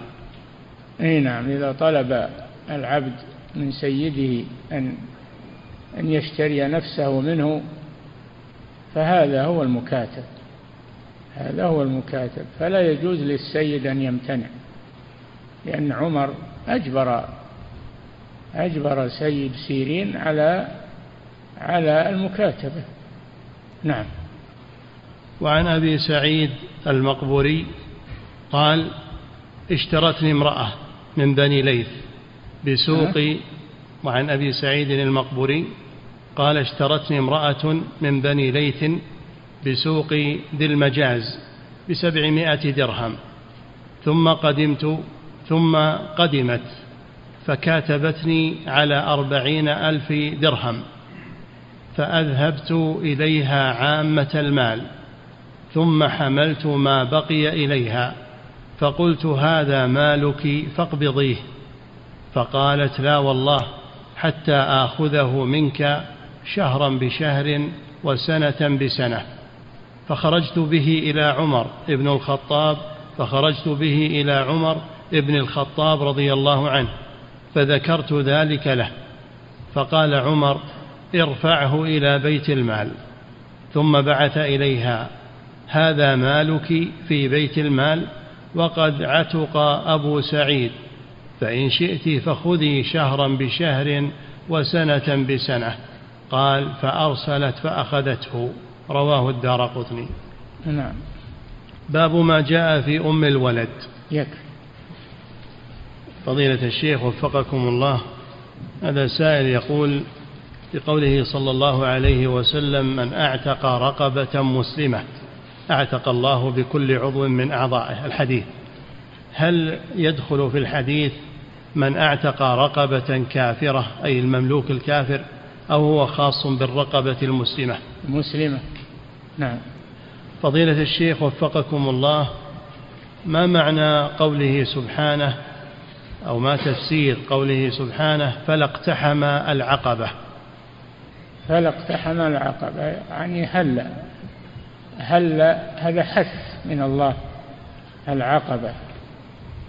أي نعم، إذا طلب العبد من سيده أن أن يشتري نفسه منه فهذا هو المكاتب، هذا هو المكاتب، فلا يجوز للسيد أن يمتنع، لأن عمر أجبر أجبر سيد سيرين على على المكاتبة. نعم. وعن أبي سعيد المقبوري قال اشترتني امرأة من بني ليث بسوقي وعن أبي سعيد المقبوري قال اشترتني امرأة من بني ليث بسوق ذي المجاز بسبعمائة درهم، ثم قدمت ثم قدمت فكاتبتني على أربعين ألف درهم، فأذهبت إليها عامة المال، ثم حملت ما بقي إليها فقلت هذا مالك فاقبضيه، فقالت لا والله حتى آخذه منك شهرا بشهر وسنة بسنة، فخرجت به إلى عمر ابن الخطاب فخرجت به إلى عمر ابن الخطاب رضي الله عنه فذكرت ذلك له، فقال عمر ارفعه إلى بيت المال، ثم بعث إليها هذا مالك في بيت المال وقد عتق أبو سعيد، فإن شئت فخذي شهرا بشهر وسنة بسنة، قال فأرسلت فأخذته، رواه الدارقطني. نعم. باب ما جاء في أم الولد. يكفي. فضيلة الشيخ وفقكم الله، هذا سائل يقول في قوله صلى الله عليه وسلم من أعتق رقبة مسلمة أعتق الله بكل عضو من أعضائه الحديث، هل يدخل في الحديث من أعتق رقبة كافرة أي المملوك الكافر، أو هو خاص بالرقبة المسلمة؟ مسلمة. نعم. فضيلة الشيخ وفقكم الله، ما معنى قوله سبحانه أو ما تفسير قوله سبحانه فلا اقتحم العقبة؟ فلا اقتحم العقبة يعني هل هل هذا حث من الله العقبة،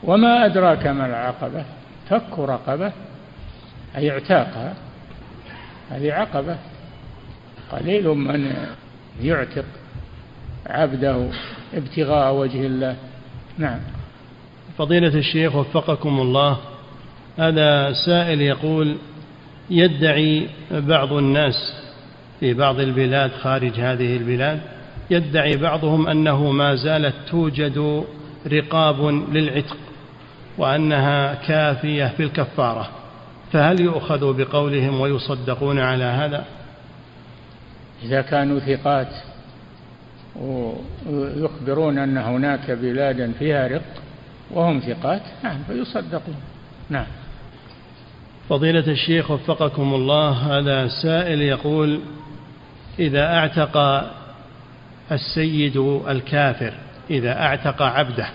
وما أدراك ما العقبة؟ فك رقبة أي اعتاقها، هذه عقبة، قليل من يعتق عبده ابتغاء وجه الله. نعم. فضيلة الشيخ وفقكم الله، هذا سائل يقول يدعي بعض الناس في بعض البلاد خارج هذه البلاد، يدعي بعضهم أنه ما زالت توجد رقاب للعتق وأنها كافية في الكفارة، فهل يؤخذ بقولهم ويصدقون على هذا؟ إذا كانوا ثقات ويخبرون أن هناك بلادا فيها رق وهم ثقات، نعم، فيصدقون. نعم. فضيلة الشيخ وفقكم الله، هذا سائل يقول إذا أعتق السيد الكافر، إذا أعتق عبده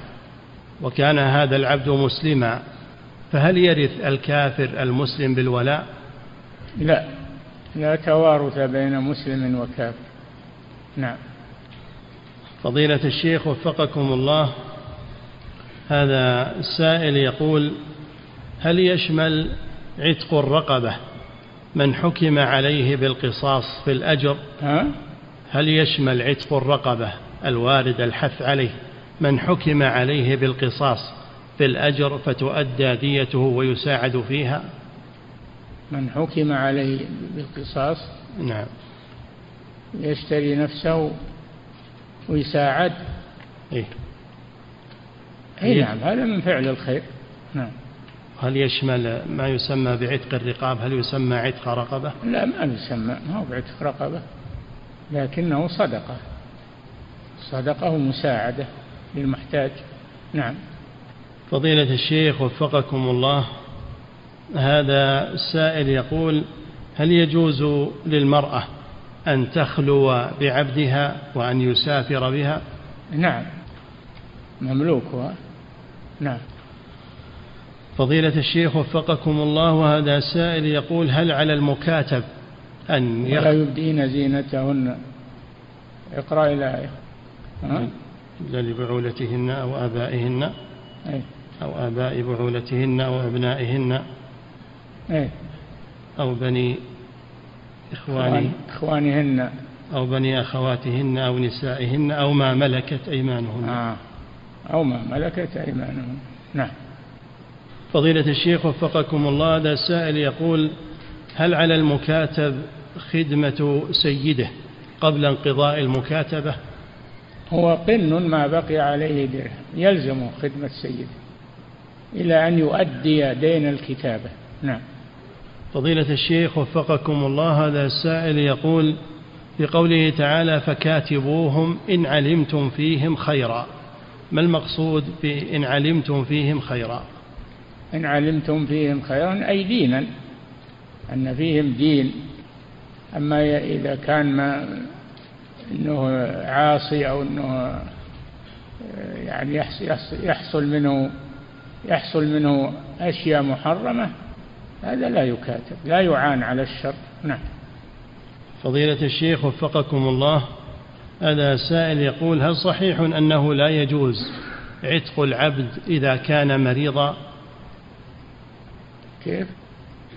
وكان هذا العبد مسلما، فهل يرث الكافر المسلم بالولاء؟ لا، لا توارث بين مسلم وكافر. نعم. فضيلة الشيخ وفقكم الله، هذا السائل يقول هل يشمل عتق الرقبة من حكم عليه بالقصاص في الأجر؟ هل يشمل عتق الرقبة الوارد الحث عليه من حكم عليه بالقصاص في الأجر فتؤدى ديته ويساعد فيها؟ من حكم عليه بالقصاص، نعم، يشتري نفسه ويساعد، إيه؟ إيه نعم، هذا من فعل الخير. نعم. هل يشمل ما يسمى بعتق الرقاب؟ هل يسمى عتق رقبة؟ لا، ما يسمى، ما هو بعتق رقبة، لكنه صدقة، صدقة ومساعدة للمحتاج. نعم. فضيلة الشيخ وفقكم الله، هذا السائل يقول هل يجوز للمرأة أن تخلو بعبدها وأن يسافر بها؟ نعم، مملوكها. نعم. فضيلة الشيخ وفقكم الله، وهذا سائل يقول: هل على المكاتب أن يخ... ولا يبدين زينتهن، اقرأ إلى لبعولتهن أو آبائهن أي. أو آباء بعولتهن أو أبنائهن أي. أو بني إخواني إخوانهن أو بني أخواتهن أو نسائهن أو ما ملكت أيمانهن. آه. أو ما ملكت أيمانهن. نعم. فضيلة الشيخ وفقكم الله، هذا السائل يقول: هل على المكاتب خدمة سيده قبل انقضاء المكاتبة؟ هو قن ما بقي عليه درهم، يلزمه خدمة سيده إلى أن يؤدي دين الكتابة. نعم. فضيلة الشيخ وفقكم الله، هذا السائل يقول: في قوله تعالى: فكاتبوهم إن علمتم فيهم خيرا، ما المقصود بإن علمتم فيهم خيرا؟ إن علمتم فيهم خيرا أي دينا، أن فيهم دين. أما إذا كان ما أنه عاصي أو أنه يعني يحصل منه يحصل منه أشياء محرمة، هذا لا يكاتب، لا يعان على الشر. نعم. فضيلة الشيخ وفقكم الله، هذا سائل يقول: هل صحيح أنه لا يجوز عتق العبد إذا كان مريضا؟ كيف؟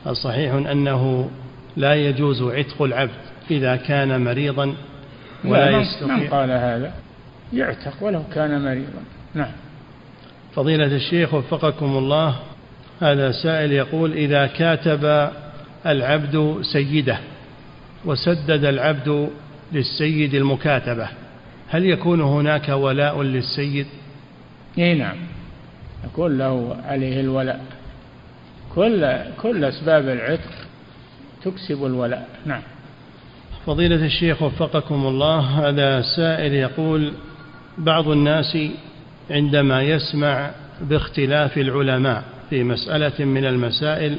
هل صحيح أنه لا يجوز عتق العبد إذا كان مريضا ولا يستطيع؟ من قال هذا؟ يعتق ولو كان مريضا. نعم. فضيلة الشيخ وفقكم الله، هذا سائل يقول: إذا كاتب العبد سيده وسدد العبد للسيد المكاتبة، هل يكون هناك ولاء للسيد؟ اي نعم، يكون له عليه الولاء. كل كل أسباب العتق تكسب الولاء. نعم. فضيلة الشيخ وفقكم الله، هذا سائل يقول: بعض الناس عندما يسمع باختلاف العلماء في مسألة من المسائل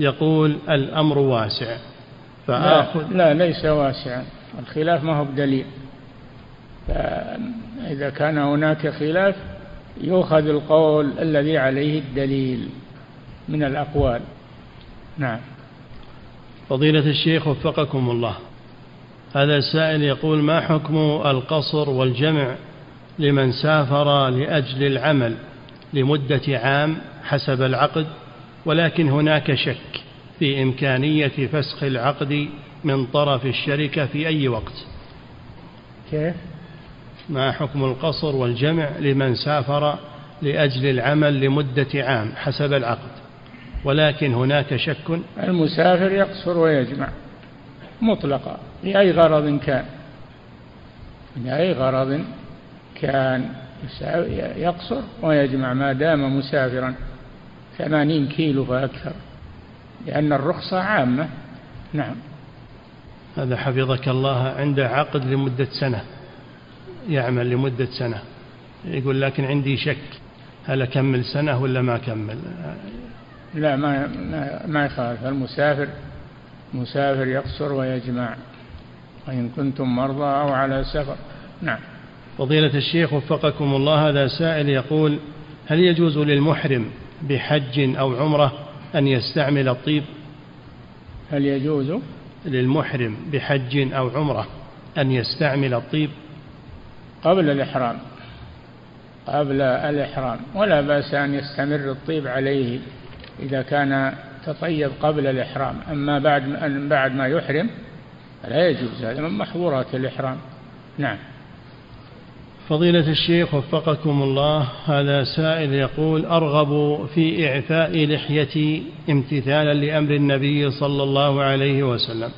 يقول: الأمر واسع فآخذ. لا, لا ليس واسعا، الخلاف ما هو بدليل. فإذا كان هناك خلاف يؤخذ القول الذي عليه الدليل من الأقوال. نعم. فضيلة الشيخ وفقكم الله، هذا السائل يقول: ما حكم القصر والجمع لمن سافر لأجل العمل لمدة عام حسب العقد، ولكن هناك شك في إمكانية فسخ العقد من طرف الشركة في أي وقت؟ كيف؟ ما حكم القصر والجمع لمن سافر لأجل العمل لمدة عام حسب العقد، ولكن هناك شك؟ المسافر يقصر ويجمع مطلقا لأي غرض كان، لأي غرض كان يقصر ويجمع ما دام مسافرا ثمانين كيلو فأكثر، لأن الرخصة عامة. نعم. هذا حفظك الله عنده عقد لمدة سنة، يعمل لمدة سنة، يقول: لكن عندي شك هل أكمل سنة ولا ما أكمل؟ لا، ما ما يخالف. المسافر مسافر يقصر ويجمع وإن كنتم مرضى أو على سفر. نعم. فضيلة الشيخ وفقكم الله، هذا سائل يقول: هل يجوز للمحرم بحج أو عمرة أن يستعمل الطيب؟ هل يجوز للمحرم بحج أو عمرة أن يستعمل الطيب؟ قبل الإحرام، قبل الإحرام ولا بأس أن يستمر الطيب عليه إذا كان تطيب قبل الإحرام. أما بعد أن بعد ما يحرم لا يجوز، هذا من محظورات الإحرام. نعم. فضيلة الشيخ وفقكم الله، هذا سائل يقول: أرغب في إعفاء لحيتي امتثالا لأمر النبي صلى الله عليه وسلم،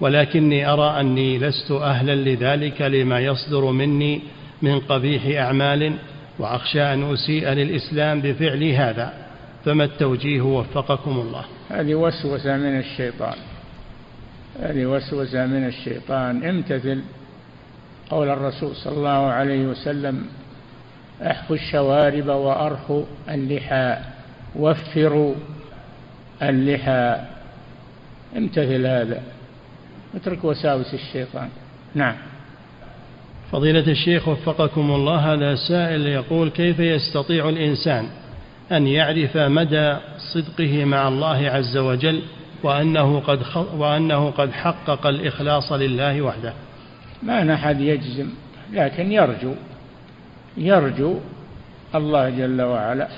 ولكني أرى أني لست أهلا لذلك لما يصدر مني من قبيح أعمال، وأخشى أن أسيء للإسلام بفعل هذا، فما التوجيه وفقكم الله؟ هذه وسوسة من الشيطان، هذه وسوسة من الشيطان. امتثل قول الرسول صلى الله عليه وسلم: احفوا الشوارب وارخوا اللحى وفروا اللحى. امتثل هذا، اترك وساوس الشيطان. نعم. فضيلة الشيخ وفقكم الله، هذا سائل يقول: كيف يستطيع الإنسان أن يعرف مدى صدقه مع الله عز وجل وأنه قد, وأنه قد حقق الإخلاص لله وحده؟ ما أحد يجزم، لكن يرجو يرجو الله جل وعلا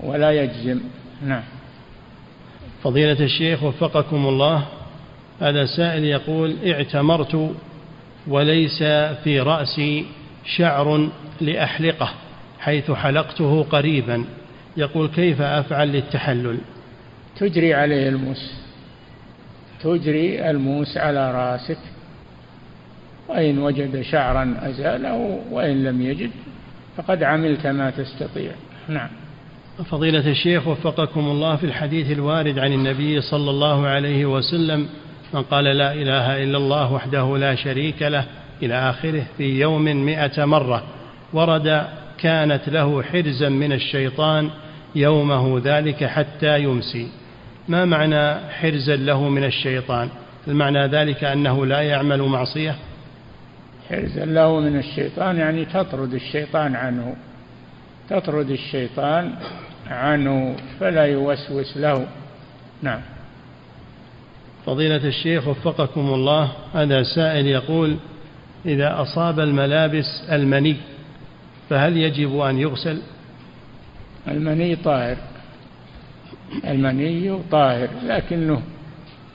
ولا يجزم. نعم. فضيلة الشيخ وفقكم الله، هذا سائل يقول: اعتمرت وليس في رأسي شعر لأحلقه حيث حلقته قريبا، يقول: كيف أفعل للتحلل؟ تجري عليه الموس، تجري الموس على رأسك، وإن وجد شعرا أزاله، وإن لم يجد فقد عملت ما تستطيع. نعم. فضيلة الشيخ وفقكم الله، في الحديث الوارد عن النبي صلى الله عليه وسلم: من قال لا إله إلا الله وحده لا شريك له إلى آخره في يوم مئة مرة، ورد: كانت له حرزا من الشيطان يومه ذلك حتى يمسي. ما معنى حرزا له من الشيطان؟ هل معنى ذلك أنه لا يعمل معصية؟ حرزا له من الشيطان يعني تطرد الشيطان عنه، تطرد الشيطان عنه فلا يوسوس له. نعم. فضيلة الشيخ وفقكم الله، هذا سائل يقول: إذا أصاب الملابس المني فهل يجب أن يغسل؟ المني طاهر، المني طاهر، لكنه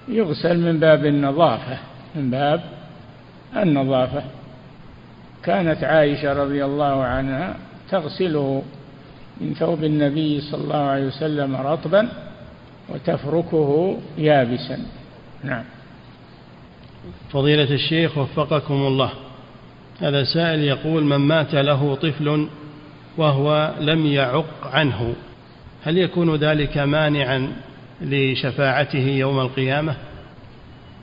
يغسل من باب النظافة، من باب النظافة. كانت عائشة رضي الله عنها تغسله من ثوب النبي صلى الله عليه وسلم رطبا وتفركه يابسا. نعم. فضيلة الشيخ وفقكم الله، هذا سائل يقول: من مات له طفل وهو لم يعق عنه، هل يكون ذلك مانعا لشفاعته يوم القيامة؟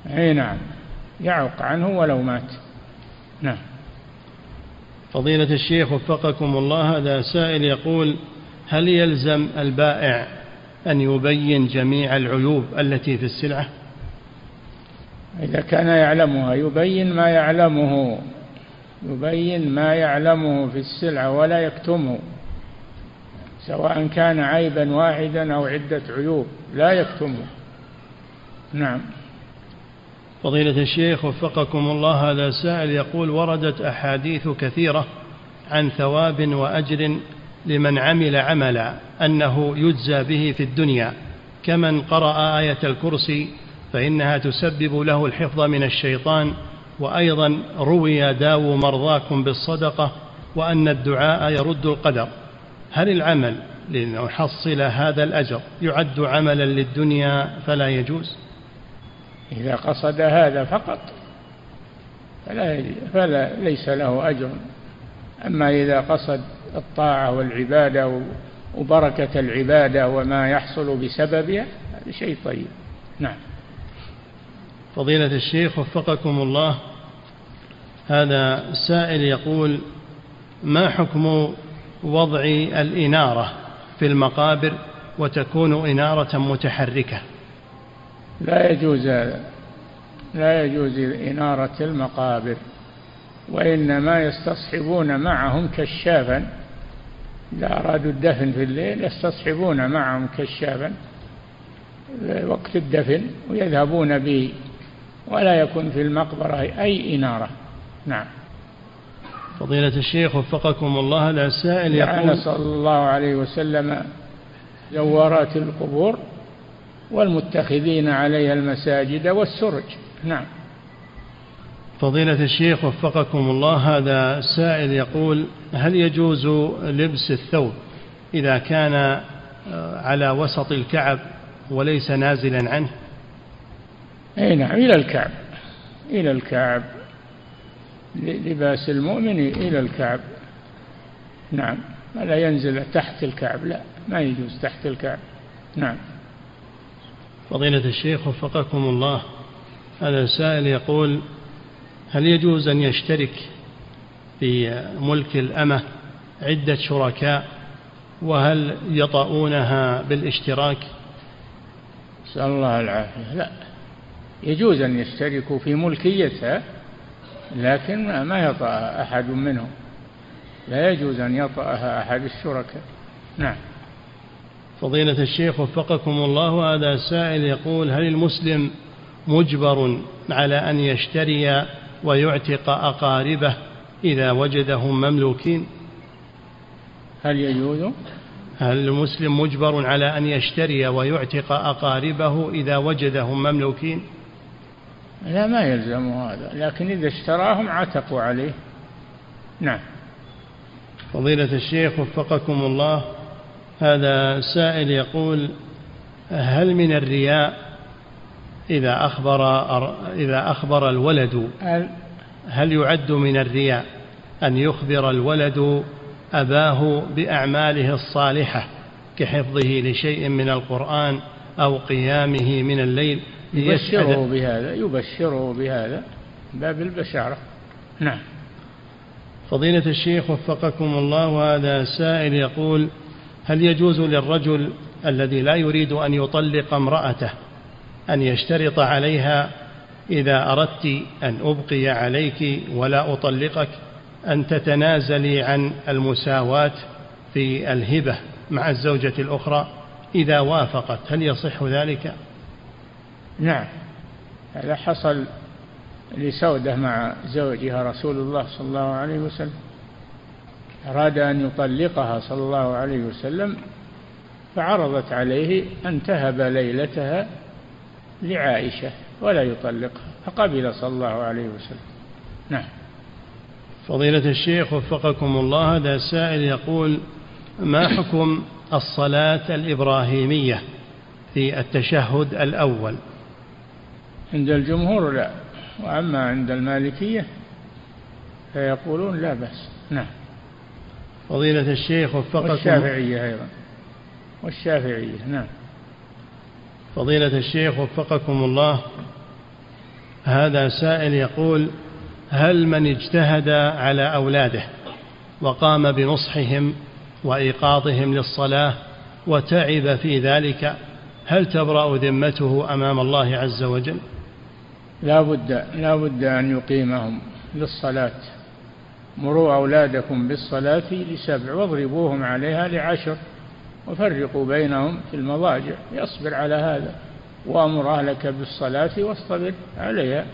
أي نعم، يعق عنه ولو مات. نعم. فضيلة الشيخ وفقكم الله، هذا سائل يقول: هل يلزم البائع أن يبين جميع العيوب التي في السلعة؟ إذا كان يعلمها يبين ما يعلمه، يبين ما يعلمه في السلعة ولا يكتمه، سواء كان عيبا واحدا أو عدة عيوب لا يكتمه. نعم. فضيلة الشيخ وفقكم الله، هذا سائل يقول: وردت أحاديث كثيرة عن ثواب وأجر لمن عمل عملا أنه يجزى به في الدنيا، كمن قرأ آية الكرسي فإنها تسبب له الحفظ من الشيطان، وأيضا روي: داووا مرضاكم بالصدقة، وأن الدعاء يرد القدر. هل العمل لنحصل هذا الأجر يعد عملا للدنيا فلا يجوز؟ إذا قصد هذا فقط فلا, فلا ليس له أجر. أما إذا قصد الطاعة والعبادة وبركة العبادة وما يحصل بسببها، هذا شيء طيب. نعم. فضيلة الشيخ وفقكم الله، هذا سائل يقول: ما حكم وضع الإنارة في المقابر وتكون إنارة متحركة؟ لا يجوز هذا، لا يجوز إنارة المقابر، وإنما يستصحبون معهم كشافا، إذا أرادوا الدفن في الليل يستصحبون معهم كشافا وقت الدفن ويذهبون به، ولا يكون في المقبرة أي إنارة. نعم. فضيلة الشيخ وفقكم الله، السائل يقول: صلى الله عليه وسلم زوارات القبور والمتخذين عليها المساجد والسرج. نعم. فضيلة الشيخ وفقكم الله، هذا سائل يقول: هل يجوز لبس الثوب إذا كان على وسط الكعب وليس نازلا عنه؟ أي نعم، إلى الكعب، إلى الكعب، لباس المؤمن إلى الكعب. نعم. لا ينزل تحت الكعب، لا، ما يجوز تحت الكعب. نعم. فضيلة الشيخ وفقكم الله، هذا سائل يقول: هل يجوز أن يشترك في ملك الأمة عدة شركاء، وهل يطؤونها بالاشتراك؟ نسأل الله العافية. لا، يجوز أن يشتركوا في ملكيتها، لكن ما يطأها أحد منهم، لا يجوز أن يطأها أحد الشركاء. نعم. فضيلة الشيخ وفقكم الله، هذا سائل يقول: هل المسلم مجبر على أن يشتري ويعتق أقاربه إذا وجدهم مملوكين؟ هل يجوز؟ هل المسلم مجبر على أن يشتري ويعتق أقاربه إذا وجدهم مملوكين؟ لا، ما يلزمه هذا، لكن إذا اشتراهم عتقوا عليه. نعم. فضيلة الشيخ وفقكم الله، هذا سائل يقول: هل من الرياء إذا أخبر إذا أخبر الولد، هل يعد من الرياء أن يخبر الولد أباه بأعماله الصالحة كحفظه لشيء من القرآن أو قيامه من الليل؟ يبشره بهذا يبشره بهذا باب البشارة. نعم. فضيلة الشيخ وفقكم الله، هذا سائل يقول: هل يجوز للرجل الذي لا يريد أن يطلق امرأته أن يشترط عليها: إذا أردت أن أبقي عليك ولا أطلقك أن تتنازلي عن المساواة في الهبة مع الزوجة الأخرى إذا وافقت، هل يصح ذلك؟ نعم. هذا حصل لسودة مع زوجها رسول الله صلى الله عليه وسلم، أراد أن يطلقها صلى الله عليه وسلم، فعرضت عليه أن تهب ليلتها لعائشة ولا يطلقها، فقبل صلى الله عليه وسلم. نعم. فضيلة الشيخ وفقكم الله، هذا سائل يقول: ما حكم الصلاة الإبراهيمية في التشهد الأول؟ عند الجمهور لا، وأما عند المالكية فيقولون لا بأس. نعم. فضيلة الشيخ وفقكم، والشافعية أيضا والشافعية نعم. فضيلة الشيخ وفقكم الله، هذا سائل يقول: هل من اجتهد على أولاده وقام بنصحهم وإيقاظهم للصلاة وتعب في ذلك، هل تبرأ ذمته أمام الله عز وجل؟ لا بد لا بد أن يقيمهم للصلاة. مروا أولادكم بالصلاة لسبع واضربوهم عليها لعشر وفرقوا بينهم في المضاجع. يصبر على هذا، وأمر أهلك بالصلاة واصطبر عليها.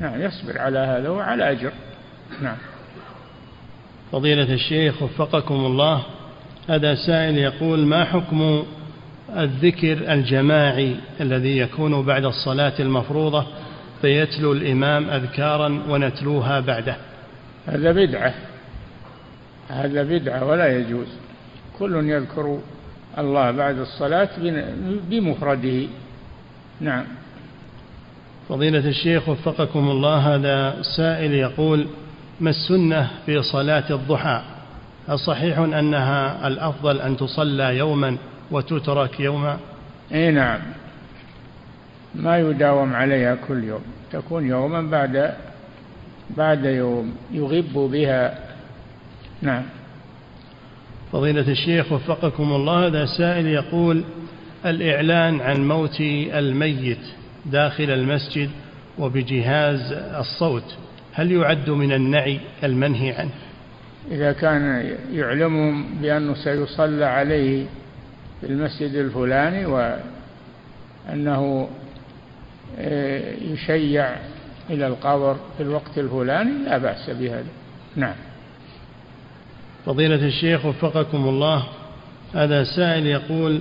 نعم، يصبر على هذا وعلى أجر. نعم. فضيلة الشيخ وفقكم الله، هذا سائل يقول: ما حكم الذكر الجماعي الذي يكون بعد الصلاة المفروضة فيتلو الإمام أذكارا ونتلوها بعده؟ هذا بدعة، هذا بدعة ولا يجوز. كل يذكر الله بعد الصلاة بمفرده. نعم. فضيلة الشيخ وفقكم الله، هذا سائل يقول: ما السنة في صلاة الضحى؟ الصحيح أنها الأفضل أن تصلى يوما وتترك يوما؟ إيه نعم، ما يداوم عليها كل يوم، تكون يوما بعد بعد يوم يغب بها. نعم. فضيلة الشيخ وفقكم الله، هذا سائل يقول: الإعلان عن موت الميت داخل المسجد وبجهاز الصوت، هل يعد من النعي المنهي عنه؟ إذا كان يعلمهم بأنه سيصلى عليه في المسجد الفلاني، وأنه يشيع إلى القبر في الوقت الفلاني، لا بأس بهذا. نعم. فضيلة الشيخ وفقكم الله، هذا سائل يقول: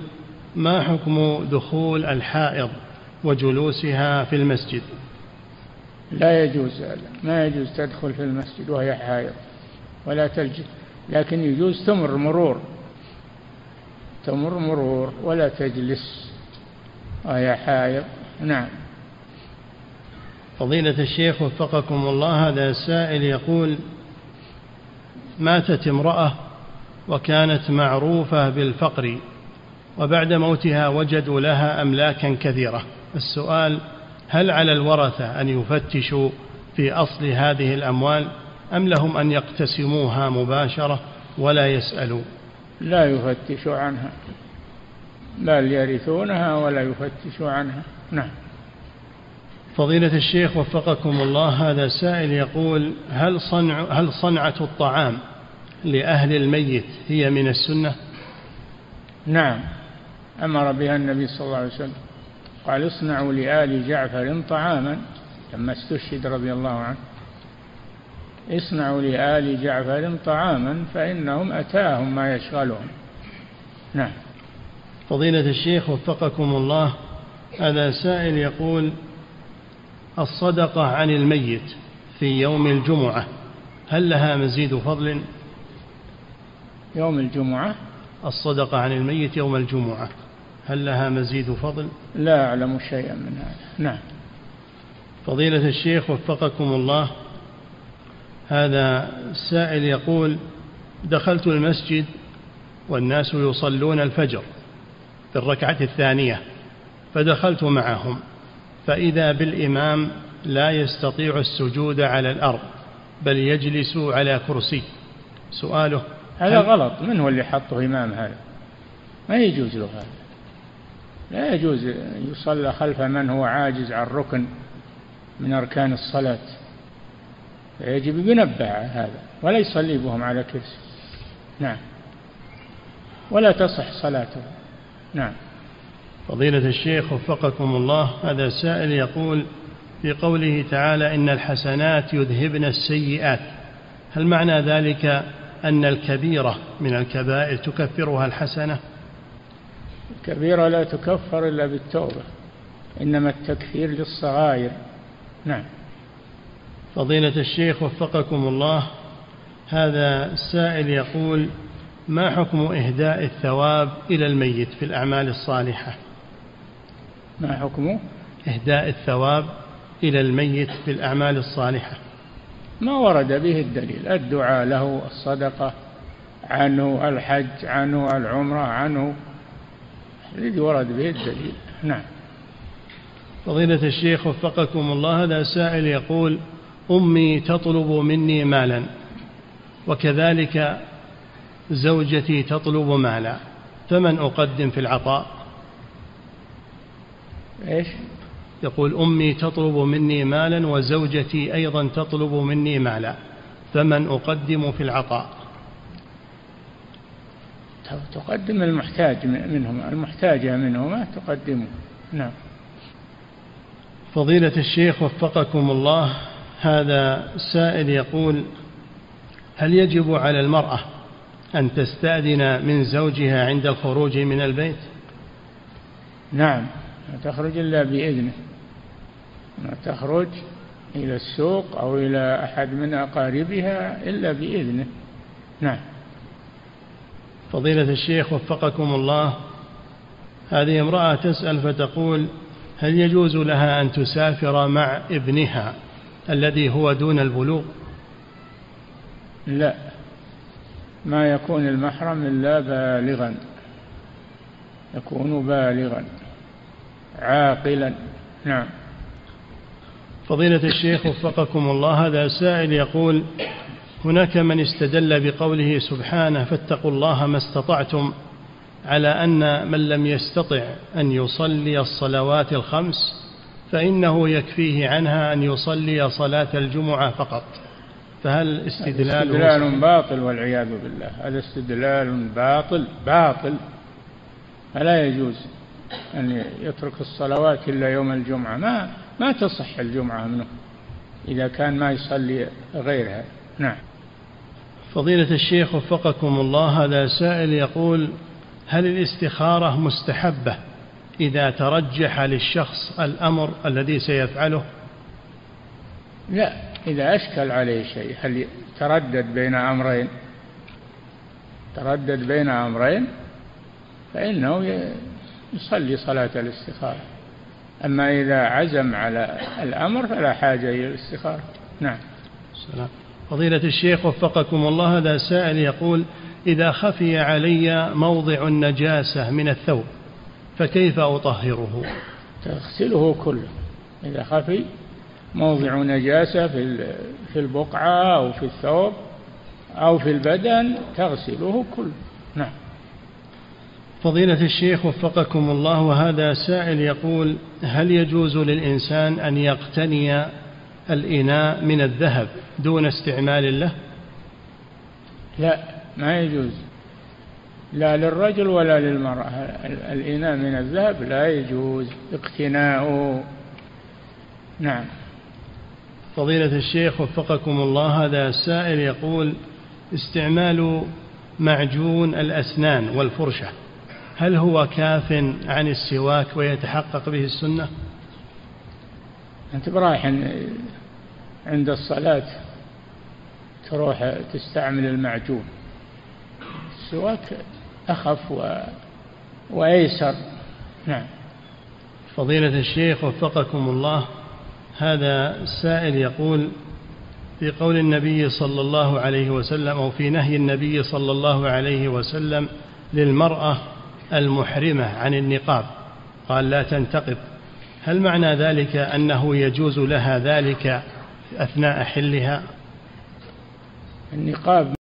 ما حكم دخول الحائض وجلوسها في المسجد؟ لا يجوز، ما يجوز تدخل في المسجد وهي حائض ولا تلجئ، لكن يجوز تمر مرور تمر مرور ولا تجلس وهي حائض. نعم. فضيلة الشيخ وفقكم الله، هذا سائل يقول: ماتت امرأة وكانت معروفة بالفقر، وبعد موتها وجدوا لها أملاكا كثيرة. السؤال: هل على الورثة أن يفتشوا في أصل هذه الأموال أم لهم أن يقتسموها مباشرة ولا يسألوا؟ لا يفتشوا عنها، بل يرثونها ولا يفتشوا عنها. نعم. فضيلة الشيخ وفقكم الله، هذا سائل يقول: هل, صنع هل صنعة الطعام لأهل الميت هي من السنة؟ نعم، أمر بها النبي صلى الله عليه وسلم، قال: اصنعوا لآل جعفر طعاما، لما استشهد رضي الله عنه، اصنعوا لآل جعفر طعاما فإنهم أتاهم ما يشغلهم. نعم. فضيلة الشيخ وفقكم الله، هذا سائل يقول: الصدقة عن الميت في يوم الجمعة هل لها مزيد فضل؟ يوم الجمعة الصدقة عن الميت يوم الجمعة هل لها مزيد فضل؟ لا أعلم شيئا من هذا. نعم. فضيلة الشيخ وفقكم الله، هذا السائل يقول: دخلت المسجد والناس يصلون الفجر في الركعة الثانية، فدخلت معهم فإذا بالإمام لا يستطيع السجود على الأرض بل يجلس على كرسي. سؤاله: هذا غلط، من هو اللي حطه إمام؟ هذا ما يجوز له، هذا لا يجوز يصلى خلف من هو عاجز عن ركن من أركان الصلاة، يجب ينبه هذا ولا يصلي بهم على كرسي. نعم، ولا تصح صلاته. نعم. فضيلة الشيخ وفقكم الله، هذا سائل يقول: في قوله تعالى: إن الحسنات يذهبن السيئات، هل معنى ذلك أن الكبيرة من الكبائر تكفرها الحسنة؟ الكبيرة لا تكفر إلا بالتوبة، إنما التكفير للصغائر. نعم. فضيلة الشيخ وفقكم الله، هذا السائل يقول: ما حكم إهداء الثواب إلى الميت في الأعمال الصالحة؟ ما حكم إهداء الثواب إلى الميت في الأعمال الصالحة؟ ما ورد به الدليل، الدعاء له، الصدقة عنه، الحج عنه، العمرة عنه، الذي ورد به الدليل. نعم. فضيلة الشيخ وفقكم الله، هذا سائل يقول: أمي تطلب مني مالا وكذلك زوجتي تطلب مالا، فمن أقدم في العطاء؟ إيش؟ يقول: أمي تطلب مني مالا وزوجتي أيضا تطلب مني مالا، فمن أقدم في العطاء؟ تقدم المحتاج منهما، المحتاجة منهما تقدمه. نعم. فضيلة الشيخ وفقكم الله، هذا سائل يقول: هل يجب على المرأة أن تستأذن من زوجها عند الخروج من البيت؟ نعم، لا تخرج إلا بإذنه، لا تخرج إلى السوق أو إلى أحد من أقاربها إلا بإذنه. نعم. فضيلة الشيخ وفقكم الله، هذه امرأة تسأل فتقول: هل يجوز لها أن تسافر مع ابنها الذي هو دون البلوغ؟ لا، ما يكون المحرم إلا بالغا، يكون بالغا عاقلا. نعم. فضيلة الشيخ وفقكم الله، هذا سائل يقول: هناك من استدل بقوله سبحانه: فاتقوا الله ما استطعتم، على أن من لم يستطع أن يصلي الصلوات الخمس فإنه يكفيه عنها أن يصلي صلاة الجمعة فقط، فهل استدلال استدلال باطل والعياذ بالله، هذا استدلال باطل باطل، فلا يجوز أن يترك الصلوات إلا يوم الجمعة، ما ما تصح الجمعة منه إذا كان ما يصلي غيرها. نعم. فضيلة الشيخ وفقكم الله، هذا سائل يقول: هل الاستخارة مستحبة إذا ترجح للشخص الأمر الذي سيفعله؟ لا، إذا أشكل عليه شيء، هل تردد بين أمرين تردد بين أمرين فإنه يصلي صلاة الاستخارة، أما إذا عزم على الأمر فلا حاجة إلى الاستخارة. نعم. السلام. فضيلة الشيخ وفقكم الله، هذا سائل يقول: إذا خفي علي موضع النجاسة من الثوب فكيف أطهره؟ تغسله كله، إذا خفي موضع نجاسة في البقعة أو في الثوب أو في البدن تغسله كله. نعم. فضيلة الشيخ وفقكم الله، وهذا سائل يقول: هل يجوز للإنسان أن يقتني الإناء من الذهب دون استعمال له؟ لا، ما يجوز، لا للرجل ولا للمرأة. الإناء من الذهب لا يجوز اقتناؤه. نعم. فضيلة الشيخ وفقكم الله، هذا السائل يقول: استعمال معجون الأسنان والفرشة هل هو كاف عن السواك ويتحقق به السنة؟ أنت برايح عند الصلاة تروح تستعمل المعجون، السواك أخف و... وأيسر. نعم. فضيلة الشيخ وفقكم الله، هذا السائل يقول: في قول النبي صلى الله عليه وسلم أو في نهي النبي صلى الله عليه وسلم للمرأة المحرمة عن النقاب، قال: لا تنتقب، هل معنى ذلك أنه يجوز لها ذلك أثناء حلها؟ النقاب